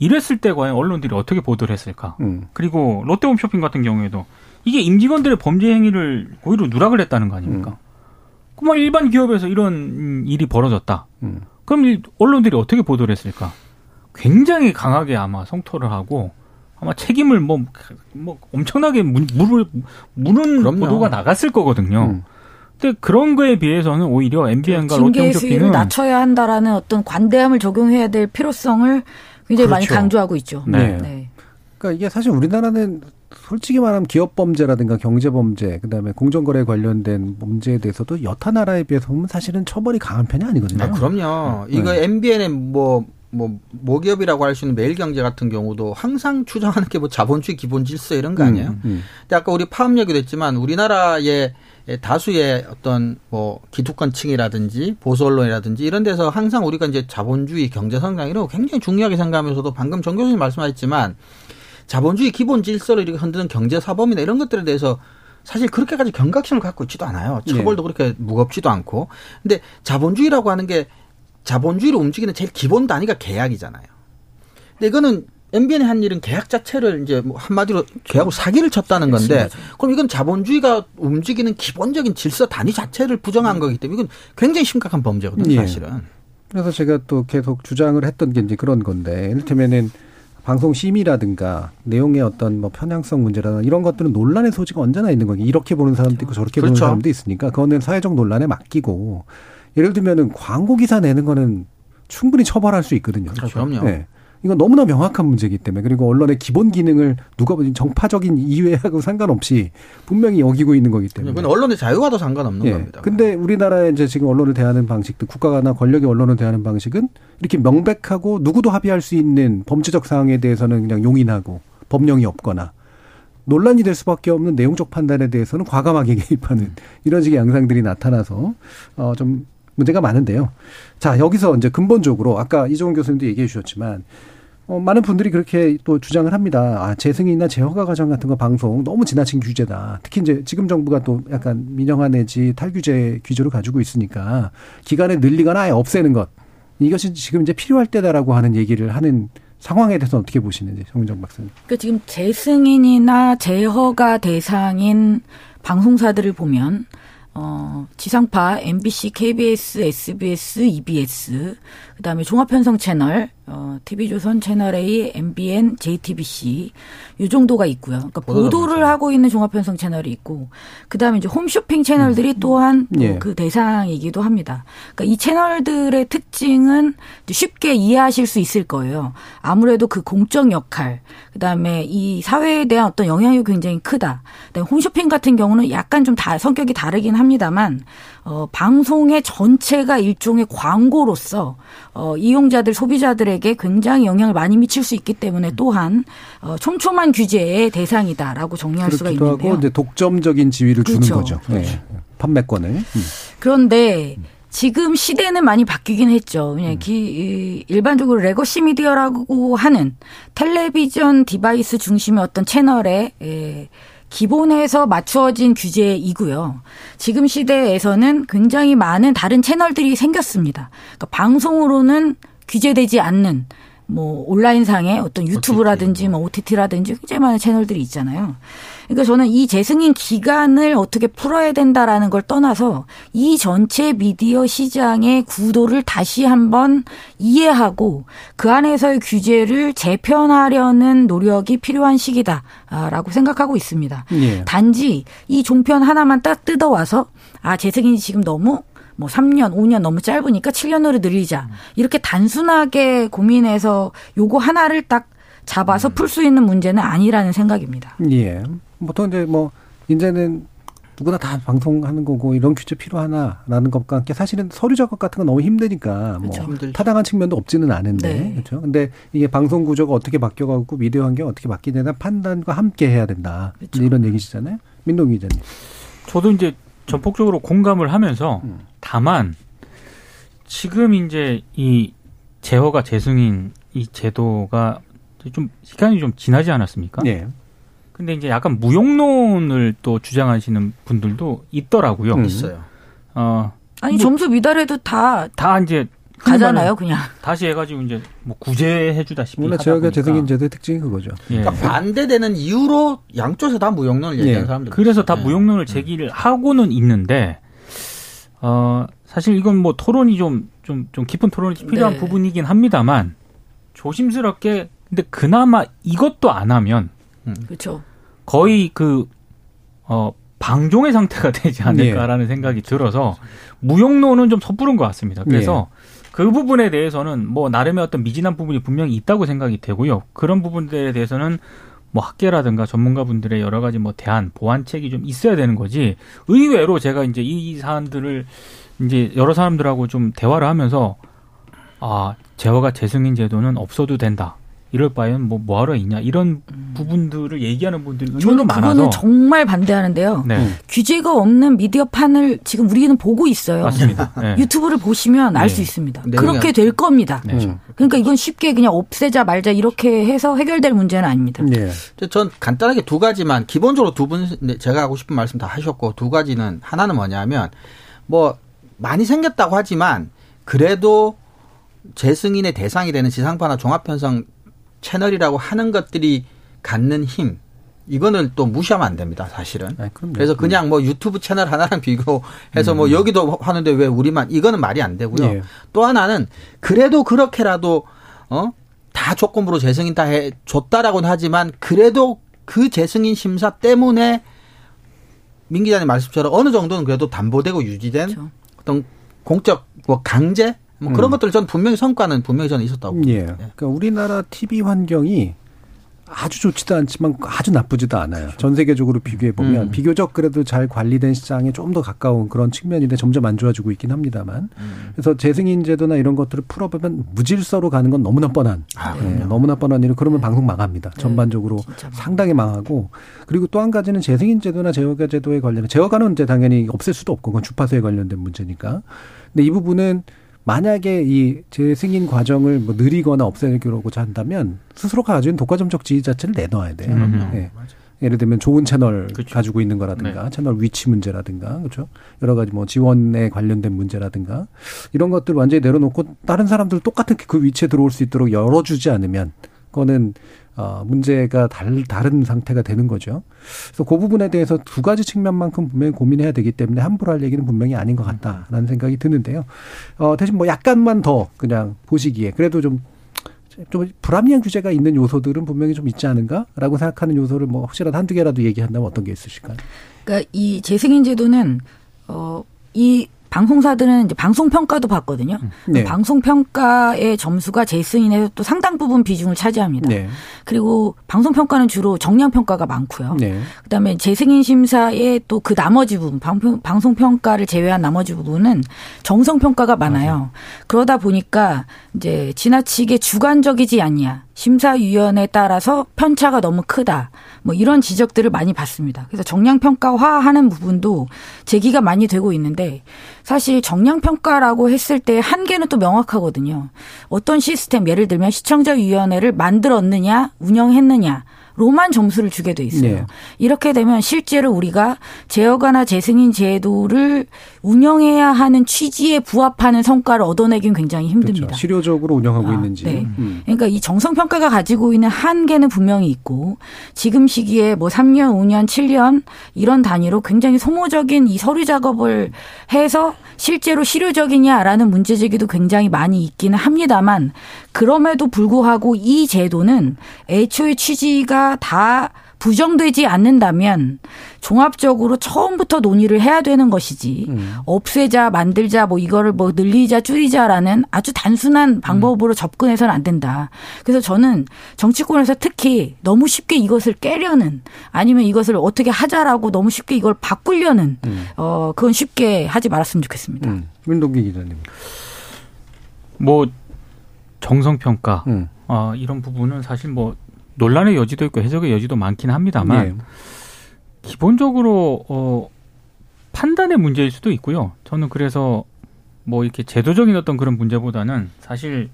이랬을 때 과연 언론들이 어떻게 보도를 했을까? 그리고 롯데홈쇼핑 같은 경우에도 이게 임직원들의 범죄 행위를 고의로 누락을 했다는 거 아닙니까? 뭐 일반 기업에서 이런 일이 벌어졌다. 그럼 언론들이 어떻게 보도를 했을까? 굉장히 강하게 아마 성토를 하고 아마 책임을 뭐 엄청나게 물은 그럼요. 보도가 나갔을 거거든요. 근데 그런 거에 비해서는 오히려 MBN과 롯데홈쇼핑은 징계의 수위를 낮춰야 한다라는 어떤 관대함을 적용해야 될 필요성을 굉장히 그렇죠. 많이 강조하고 있죠. 네. 네. 그러니까 이게 사실 우리나라는 솔직히 말하면 기업 범죄라든가 경제 범죄, 그다음에 공정거래에 관련된 범죄에 대해서도 여타 나라에 비해서 보면 사실은 처벌이 강한 편이 아니거든요. 아, 그럼요. 네. 이거 MBN의 모기업이라고 할 수 있는 매일경제 같은 경우도 항상 추정하는 게 자본주의 기본 질서 이런 거 아니에요? 근데 아까 우리 파업 얘기도 했지만 우리나라의 다수의 어떤 기득권층이라든지 보수 언론이라든지 이런 데서 항상 우리가 이제 자본주의 경제 성장 이런 거 굉장히 중요하게 생각하면서도 방금 정 교수님 말씀하셨지만. 자본주의 기본 질서를 이렇게 흔드는 경제사범이나 이런 것들에 대해서 사실 그렇게까지 경각심을 갖고 있지도 않아요. 처벌도 네. 그렇게 무겁지도 않고. 근데 자본주의라고 하는 게 자본주의로 움직이는 제일 기본 단위가 계약이잖아요. 근데 이거는 MBN이 한 일은 계약 자체를 이제 한마디로 계약으로 사기를 쳤다는 건데 그럼 이건 자본주의가 움직이는 기본적인 질서 단위 자체를 부정한 거기 때문에 이건 굉장히 심각한 범죄거든요. 사실은. 네. 그래서 제가 또 계속 주장을 했던 게 이제 그런 건데 이를테면은 방송 심의라든가 내용의 어떤 편향성 문제라든가 이런 것들은 논란의 소지가 언제나 있는 거예요. 이렇게 보는 사람도 있고 저렇게 그렇죠. 보는 사람도 있으니까 그거는 사회적 논란에 맡기고 예를 들면은 광고 기사 내는 거는 충분히 처벌할 수 있거든요. 그렇죠. 그럼요. 네. 이건 너무나 명확한 문제이기 때문에 그리고 언론의 기본 기능을 누가 보든 정파적인 이외하고 상관없이 분명히 어기고 있는 거기 때문에. 그건 언론의 자유와도 상관없는 예. 겁니다. 근데 우리나라의 이제 지금 언론을 대하는 방식들 국가나 권력이 언론을 대하는 방식은 이렇게 명백하고 누구도 합의할 수 있는 범죄적 사항에 대해서는 그냥 용인하고 법령이 없거나 논란이 될 수밖에 없는 내용적 판단에 대해서는 과감하게 개입하는 이런 식의 양상들이 나타나서 좀 문제가 많은데요. 자, 여기서 이제 근본적으로 아까 이정훈 교수님도 얘기해 주셨지만 많은 분들이 그렇게 또 주장을 합니다. 아, 재승인이나 재허가 과정 같은 거 방송 너무 지나친 규제다. 특히 이제 지금 정부가 또 약간 민영화 내지 탈규제 규제를 가지고 있으니까 기간을 늘리거나 아예 없애는 것. 이것이 지금 이제 필요할 때다라고 하는 얘기를 하는 상황에 대해서는 어떻게 보시는지 정미정 박사님. 그러니까 지금 재승인이나 재허가 대상인 방송사들을 보면 지상파, MBC, KBS, SBS, EBS, 그다음에 종합편성 채널, TV조선, 채널A, MBN, JTBC 요 정도가 있고요. 그러니까 보도를 하고 있는 종합편성 채널이 있고, 그다음에 이제 홈쇼핑 채널들이 또한 예. 그 대상이기도 합니다. 그러니까 이 채널들의 특징은 쉽게 이해하실 수 있을 거예요. 아무래도 그 공적 역할, 그다음에 이 사회에 대한 어떤 영향이 굉장히 크다. 그다음에 홈쇼핑 같은 경우는 약간 좀 성격이 다르긴 합니다만, 방송의 전체가 일종의 광고로서 이용자들, 소비자들에게 굉장히 영향을 많이 미칠 수 있기 때문에 또한 촘촘한 규제의 대상이다라고 정리할 수가 있는데요. 그렇기도 하고 이제 독점적인 지위를 그렇죠. 주는 거죠. 그렇죠. 네. 판매권을. 그런데 지금 시대는 많이 바뀌긴 했죠. 그냥 일반적으로 레거시 미디어라고 하는 텔레비전 디바이스 중심의 어떤 채널에 기본에서 맞추어진 규제이고요. 지금 시대에서는 굉장히 많은 다른 채널들이 생겼습니다. 그러니까 방송으로는 규제되지 않는 뭐 온라인상의 어떤 유튜브라든지 뭐 OTT라든지 굉장히 많은 채널들이 있잖아요. 그러니까 저는 이 재승인 기간을 어떻게 풀어야 된다라는 걸 떠나서 이 전체 미디어 시장의 구도를 다시 한번 이해하고 그 안에서의 규제를 재편하려는 노력이 필요한 시기다라고 생각하고 있습니다. 예. 단지 이 종편 하나만 딱 뜯어와서 재승인이 지금 너무 3년, 5년 너무 짧으니까 7년으로 늘리자. 이렇게 단순하게 고민해서 요거 하나를 딱 잡아서 풀 수 있는 문제는 아니라는 생각입니다. 예. 보통 이제 이제는 누구나 다 방송하는 거고 이런 규제 필요하나라는 것과 함께 사실은 서류 작업 같은 건 너무 힘드니까 그렇죠. 타당한 측면도 없지는 않은데. 네. 그렇죠. 근데 이게 방송 구조가 어떻게 바뀌어가고 미디어 환경이 어떻게 바뀌냐에 대한 판단과 함께 해야 된다. 그렇죠. 이런 얘기시잖아요. 민동기 기자님. 저도 이제 전폭적으로 공감을 하면서 다만 지금 이제 이 재허가 재승인 이 제도가 좀 시간이 좀 지나지 않았습니까? 네. 근데 이제 약간 무용론을 또 주장하시는 분들도 있더라고요. 있어요. 아니 점수 미달해도 다 이제 가잖아요, 그냥. 다시 해가지고 이제 구제해주다시피. 원래 재허가 재승인제도의 특징이 그거죠. 예. 그러니까 반대되는 이유로 양쪽에서 다 무용론을 얘기하는 사람들. 그래서 다 무용론을 제기를 하고는 있는데, 사실 이건 토론이 좀 깊은 토론이 필요한 부분이긴 합니다만 조심스럽게, 근데 그나마 이것도 안 하면 그렇죠. 거의 방종의 상태가 되지 않을까라는 생각이 들어서 무용론은 좀 섣부른 것 같습니다. 그래서 그 부분에 대해서는 나름의 어떤 미진한 부분이 분명히 있다고 생각이 되고요. 그런 부분들에 대해서는 학계라든가 전문가분들의 여러 가지 대안, 보완책이 좀 있어야 되는 거지. 의외로 제가 이제 이 사안들을 이제 여러 사람들하고 좀 대화를 하면서 재허가 재승인 제도는 없어도 된다. 이럴 바에는 뭐하러 있냐 이런 부분들을 얘기하는 분들이 의견도 많아서 저는 정말 반대하는데요. 네. 규제가 없는 미디어판을 지금 우리는 보고 있어요. 맞습니다. 네. 유튜브를 보시면 알 수 있습니다. 네. 그렇게 될 겁니다. 네. 그러니까 이건 쉽게 그냥 없애자 말자 이렇게 해서 해결될 문제는 아닙니다. 네. 전 간단하게 두 가지만 기본적으로 두 분 제가 하고 싶은 말씀 다 하셨고 두 가지는 하나는 뭐냐면 많이 생겼다고 하지만 그래도 재승인의 대상이 되는 지상파나 종합편성 채널이라고 하는 것들이 갖는 힘 이거는 또 무시하면 안 됩니다 사실은. 네, 그래서 그냥 유튜브 채널 하나랑 비교해서 여기도 하는데 왜 우리만 이거는 말이 안 되고요. 예. 또 하나는 그래도 그렇게라도 다 조건부로 재승인 다 해줬다라고는 하지만 그래도 그 재승인 심사 때문에 민 기자님 말씀처럼 어느 정도는 그래도 담보되고 유지된 그렇죠. 어떤 공적 강제 그런 것들 전 분명히 성과는 저는 있었다고. 예. 그러니까 우리나라 TV 환경이 아주 좋지도 않지만 아주 나쁘지도 않아요. 그렇죠. 전 세계적으로 비교해 보면 비교적 그래도 잘 관리된 시장에 좀 더 가까운 그런 측면인데 점점 안 좋아지고 있긴 합니다만. 그래서 재승인 제도나 이런 것들을 풀어보면 무질서로 가는 건 너무나 뻔한. 너무나 뻔한 일은 그러면 방송 망합니다. 전반적으로 상당히 망하고. 그리고 또 한 가지는 재승인 제도나 재허가 제도에 관련해 재허가는 이제 당연히 없앨 수도 없고 그건 주파수에 관련된 문제니까. 근데 이 부분은 만약에 이 재승인 과정을 느리거나 없애려고 한다면 스스로가 가지고 있는 독과점적 지위 자체를 내놔야 돼요. 네. 예를 들면 좋은 채널 그렇죠. 가지고 있는 거라든가 네. 채널 위치 문제라든가 그렇죠. 여러 가지 지원에 관련된 문제라든가 이런 것들 완전히 내려놓고 다른 사람들 똑같은 그 위치에 들어올 수 있도록 열어주지 않으면 거는 문제가 다른 상태가 되는 거죠. 그래서 그 부분에 대해서 두 가지 측면만큼 분명히 고민해야 되기 때문에 함부로 할 얘기는 분명히 아닌 것 같다라는 생각이 드는데요. 대신 뭐 약간만 더 그냥 보시기에 그래도 좀 불합리한 규제가 있는 요소들은 분명히 좀 있지 않은가라고 생각하는 요소를 뭐 혹시라도 한두 개라도 얘기한다면 어떤 게 있으실까요? 그러니까 이 재승인 제도는 이 방송사들은 이제 방송평가도 받거든요. 네. 방송평가의 점수가 재승인에서 또 상당 부분 비중을 차지합니다. 네. 그리고 방송평가는 주로 정량평가가 많고요. 네. 그다음에 재승인 심사의 또 그 나머지 부분, 방송평가를 제외한 나머지 부분은 정성평가가 많아요. 맞아요. 그러다 보니까 이제 지나치게 주관적이지 않냐. 심사위원에 따라서 편차가 너무 크다. 뭐 이런 지적들을 많이 받습니다. 그래서 정량평가화하는 부분도 제기가 많이 되고 있는데 사실 정량평가라고 했을 때 한계는 또 명확하거든요. 어떤 시스템, 예를 들면 시청자위원회를 만들었느냐, 운영했느냐. 로만 점수를 주게 돼 있어요. 네. 이렇게 되면 실제로 우리가 제어가나 재승인 제도를 운영해야 하는 취지에 부합하는 성과를 얻어내긴 굉장히 힘듭니다. 그렇죠. 실효적으로 운영하고 있는지. 네. 그러니까 이 정성평가가 가지고 있는 한계는 분명히 있고 지금 시기에 뭐 3년, 5년, 7년 이런 단위로 굉장히 소모적인 이 서류 작업을 해서 실제로 실효적이냐라는 문제제기도 굉장히 많이 있기는 합니다만 그럼에도 불구하고 이 제도는 애초에 취지가 다 부정되지 않는다면 종합적으로 처음부터 논의를 해야 되는 것이지 없애자 만들자 뭐 이거를 뭐 늘리자 줄이자라는 아주 단순한 방법으로 접근해서는 안 된다. 그래서 저는 정치권에서 특히 너무 쉽게 이것을 깨려는 아니면 이것을 어떻게 하자라고 너무 쉽게 이걸 바꾸려는 그건 쉽게 하지 말았으면 좋겠습니다. 민동기 기자님. 뭐 정성평가 이런 부분은 사실 뭐 논란의 여지도 있고 해석의 여지도 많긴 합니다만 네. 기본적으로 판단의 문제일 수도 있고요. 저는 그래서 뭐 이렇게 제도적인 어떤 그런 문제보다는 사실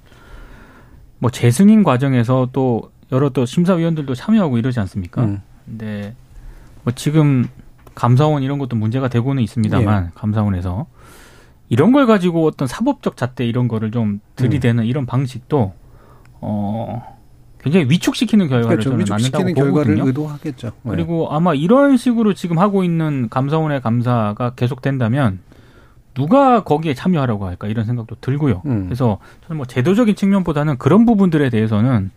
뭐 재승인 과정에서 또 여러 또 심사위원들도 참여하고 이러지 않습니까? 근데 뭐 지금 감사원 이런 것도 문제가 되고는 있습니다만 네. 감사원에서 이런 걸 가지고 어떤 사법적 잣대 이런 거를 좀 들이대는 이런 방식도 굉장히 위축시키는 결과를 그렇죠. 저는 위축시키는 맞는다고 보거든요. 결과를 의도하겠죠. 네. 그리고 아마 이런 식으로 지금 하고 있는 감사원의 감사가 계속된다면 누가 거기에 참여하라고 할까 이런 생각도 들고요. 그래서 저는 뭐 제도적인 측면보다는 그런 부분들에 대해서는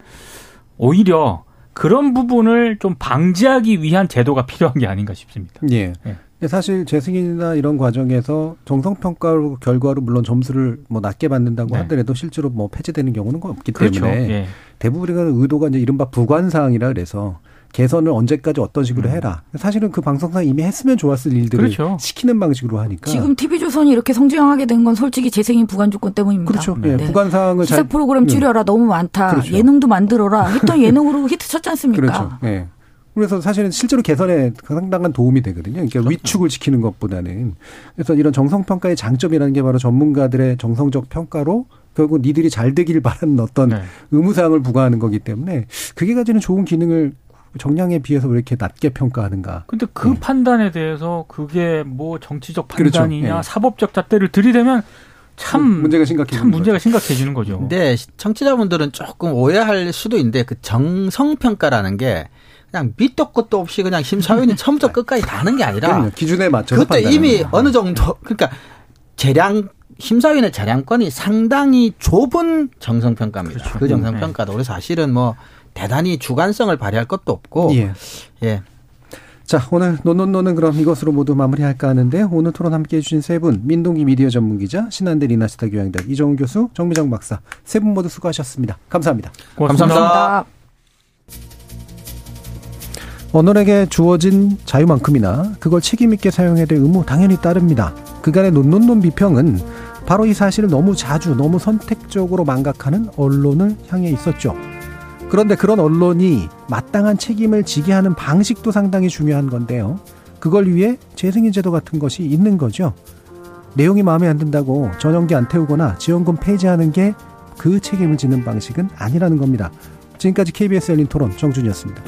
오히려 그런 부분을 좀 방지하기 위한 제도가 필요한 게 아닌가 싶습니다. 예. 네. 사실 재승인이나 이런 과정에서 정성평가 결과로 물론 점수를 뭐 낮게 받는다고 네. 하더라도 실제로 뭐 폐지되는 경우는 없기 그렇죠. 때문에 네. 대부분의 의도가 이제 이른바 부관사항이라 그래서 개선을 언제까지 어떤 식으로 해라. 사실은 그 방송사 이미 했으면 좋았을 일들을 그렇죠. 시키는 방식으로 하니까. 지금 TV조선이 이렇게 성장하게 된 건 솔직히 재생인 부관 조건 때문입니다. 그렇죠. 네. 네. 부관사항을 시사 프로그램 줄여라. 너무 많다. 그렇죠. 예능도 만들어라. 했던 예능으로 히트 쳤지 않습니까? 그렇죠. 네. 그래서 사실은 실제로 개선에 상당한 도움이 되거든요. 그러니까 위축을 시키는 것보다는. 그래서 이런 정성평가의 장점이라는 게 바로 전문가들의 정성적 평가로 결국 니들이 잘 되길 바라는 어떤 네. 의무사항을 부과하는 거기 때문에 그게 가지는 좋은 기능을 정량에 비해서 왜 이렇게 낮게 평가하는가. 근데 그 네. 판단에 대해서 그게 뭐 정치적 판단이냐 그렇죠. 네. 사법적 잣대를 들이대면 참 문제가 심각해지는 거죠. 근데 청취자분들은 조금 오해할 수도 있는데 그 정성평가라는 게 그냥 밑도 끝도 없이 그냥 심사위원이 처음부터 끝까지 다 하는 게 아니라 그럼요. 기준에 맞춰서 그때 이미 어느 정도 그러니까 심사위원의 재량권이 상당히 좁은 정성평가입니다. 그렇죠. 그 정성평가도 그래서 사실은 뭐 대단히 주관성을 발휘할 것도 없고 예. 예. 자 오늘 논논논은 그럼 이것으로 모두 마무리할까 하는데 오늘 토론 함께해 주신 세 분 민동기 미디어 전문기자 신한대 리나시타 교양대 이정훈 교수 정미정 박사 세 분 모두 수고하셨습니다. 감사합니다. 고맙습니다. 감사합니다. 언론에게 주어진 자유만큼이나 그걸 책임있게 사용해야 될 의무 당연히 따릅니다. 그간의 논논논 비평은 바로 이 사실을 너무 자주 너무 선택적으로 망각하는 언론을 향해 있었죠. 그런데 그런 언론이 마땅한 책임을 지게 하는 방식도 상당히 중요한 건데요. 그걸 위해 재승인 제도 같은 것이 있는 거죠. 내용이 마음에 안 든다고 전용기 안 태우거나 지원금 폐지하는 게 그 책임을 지는 방식은 아니라는 겁니다. 지금까지 KBS 열린토론 정준이었습니다.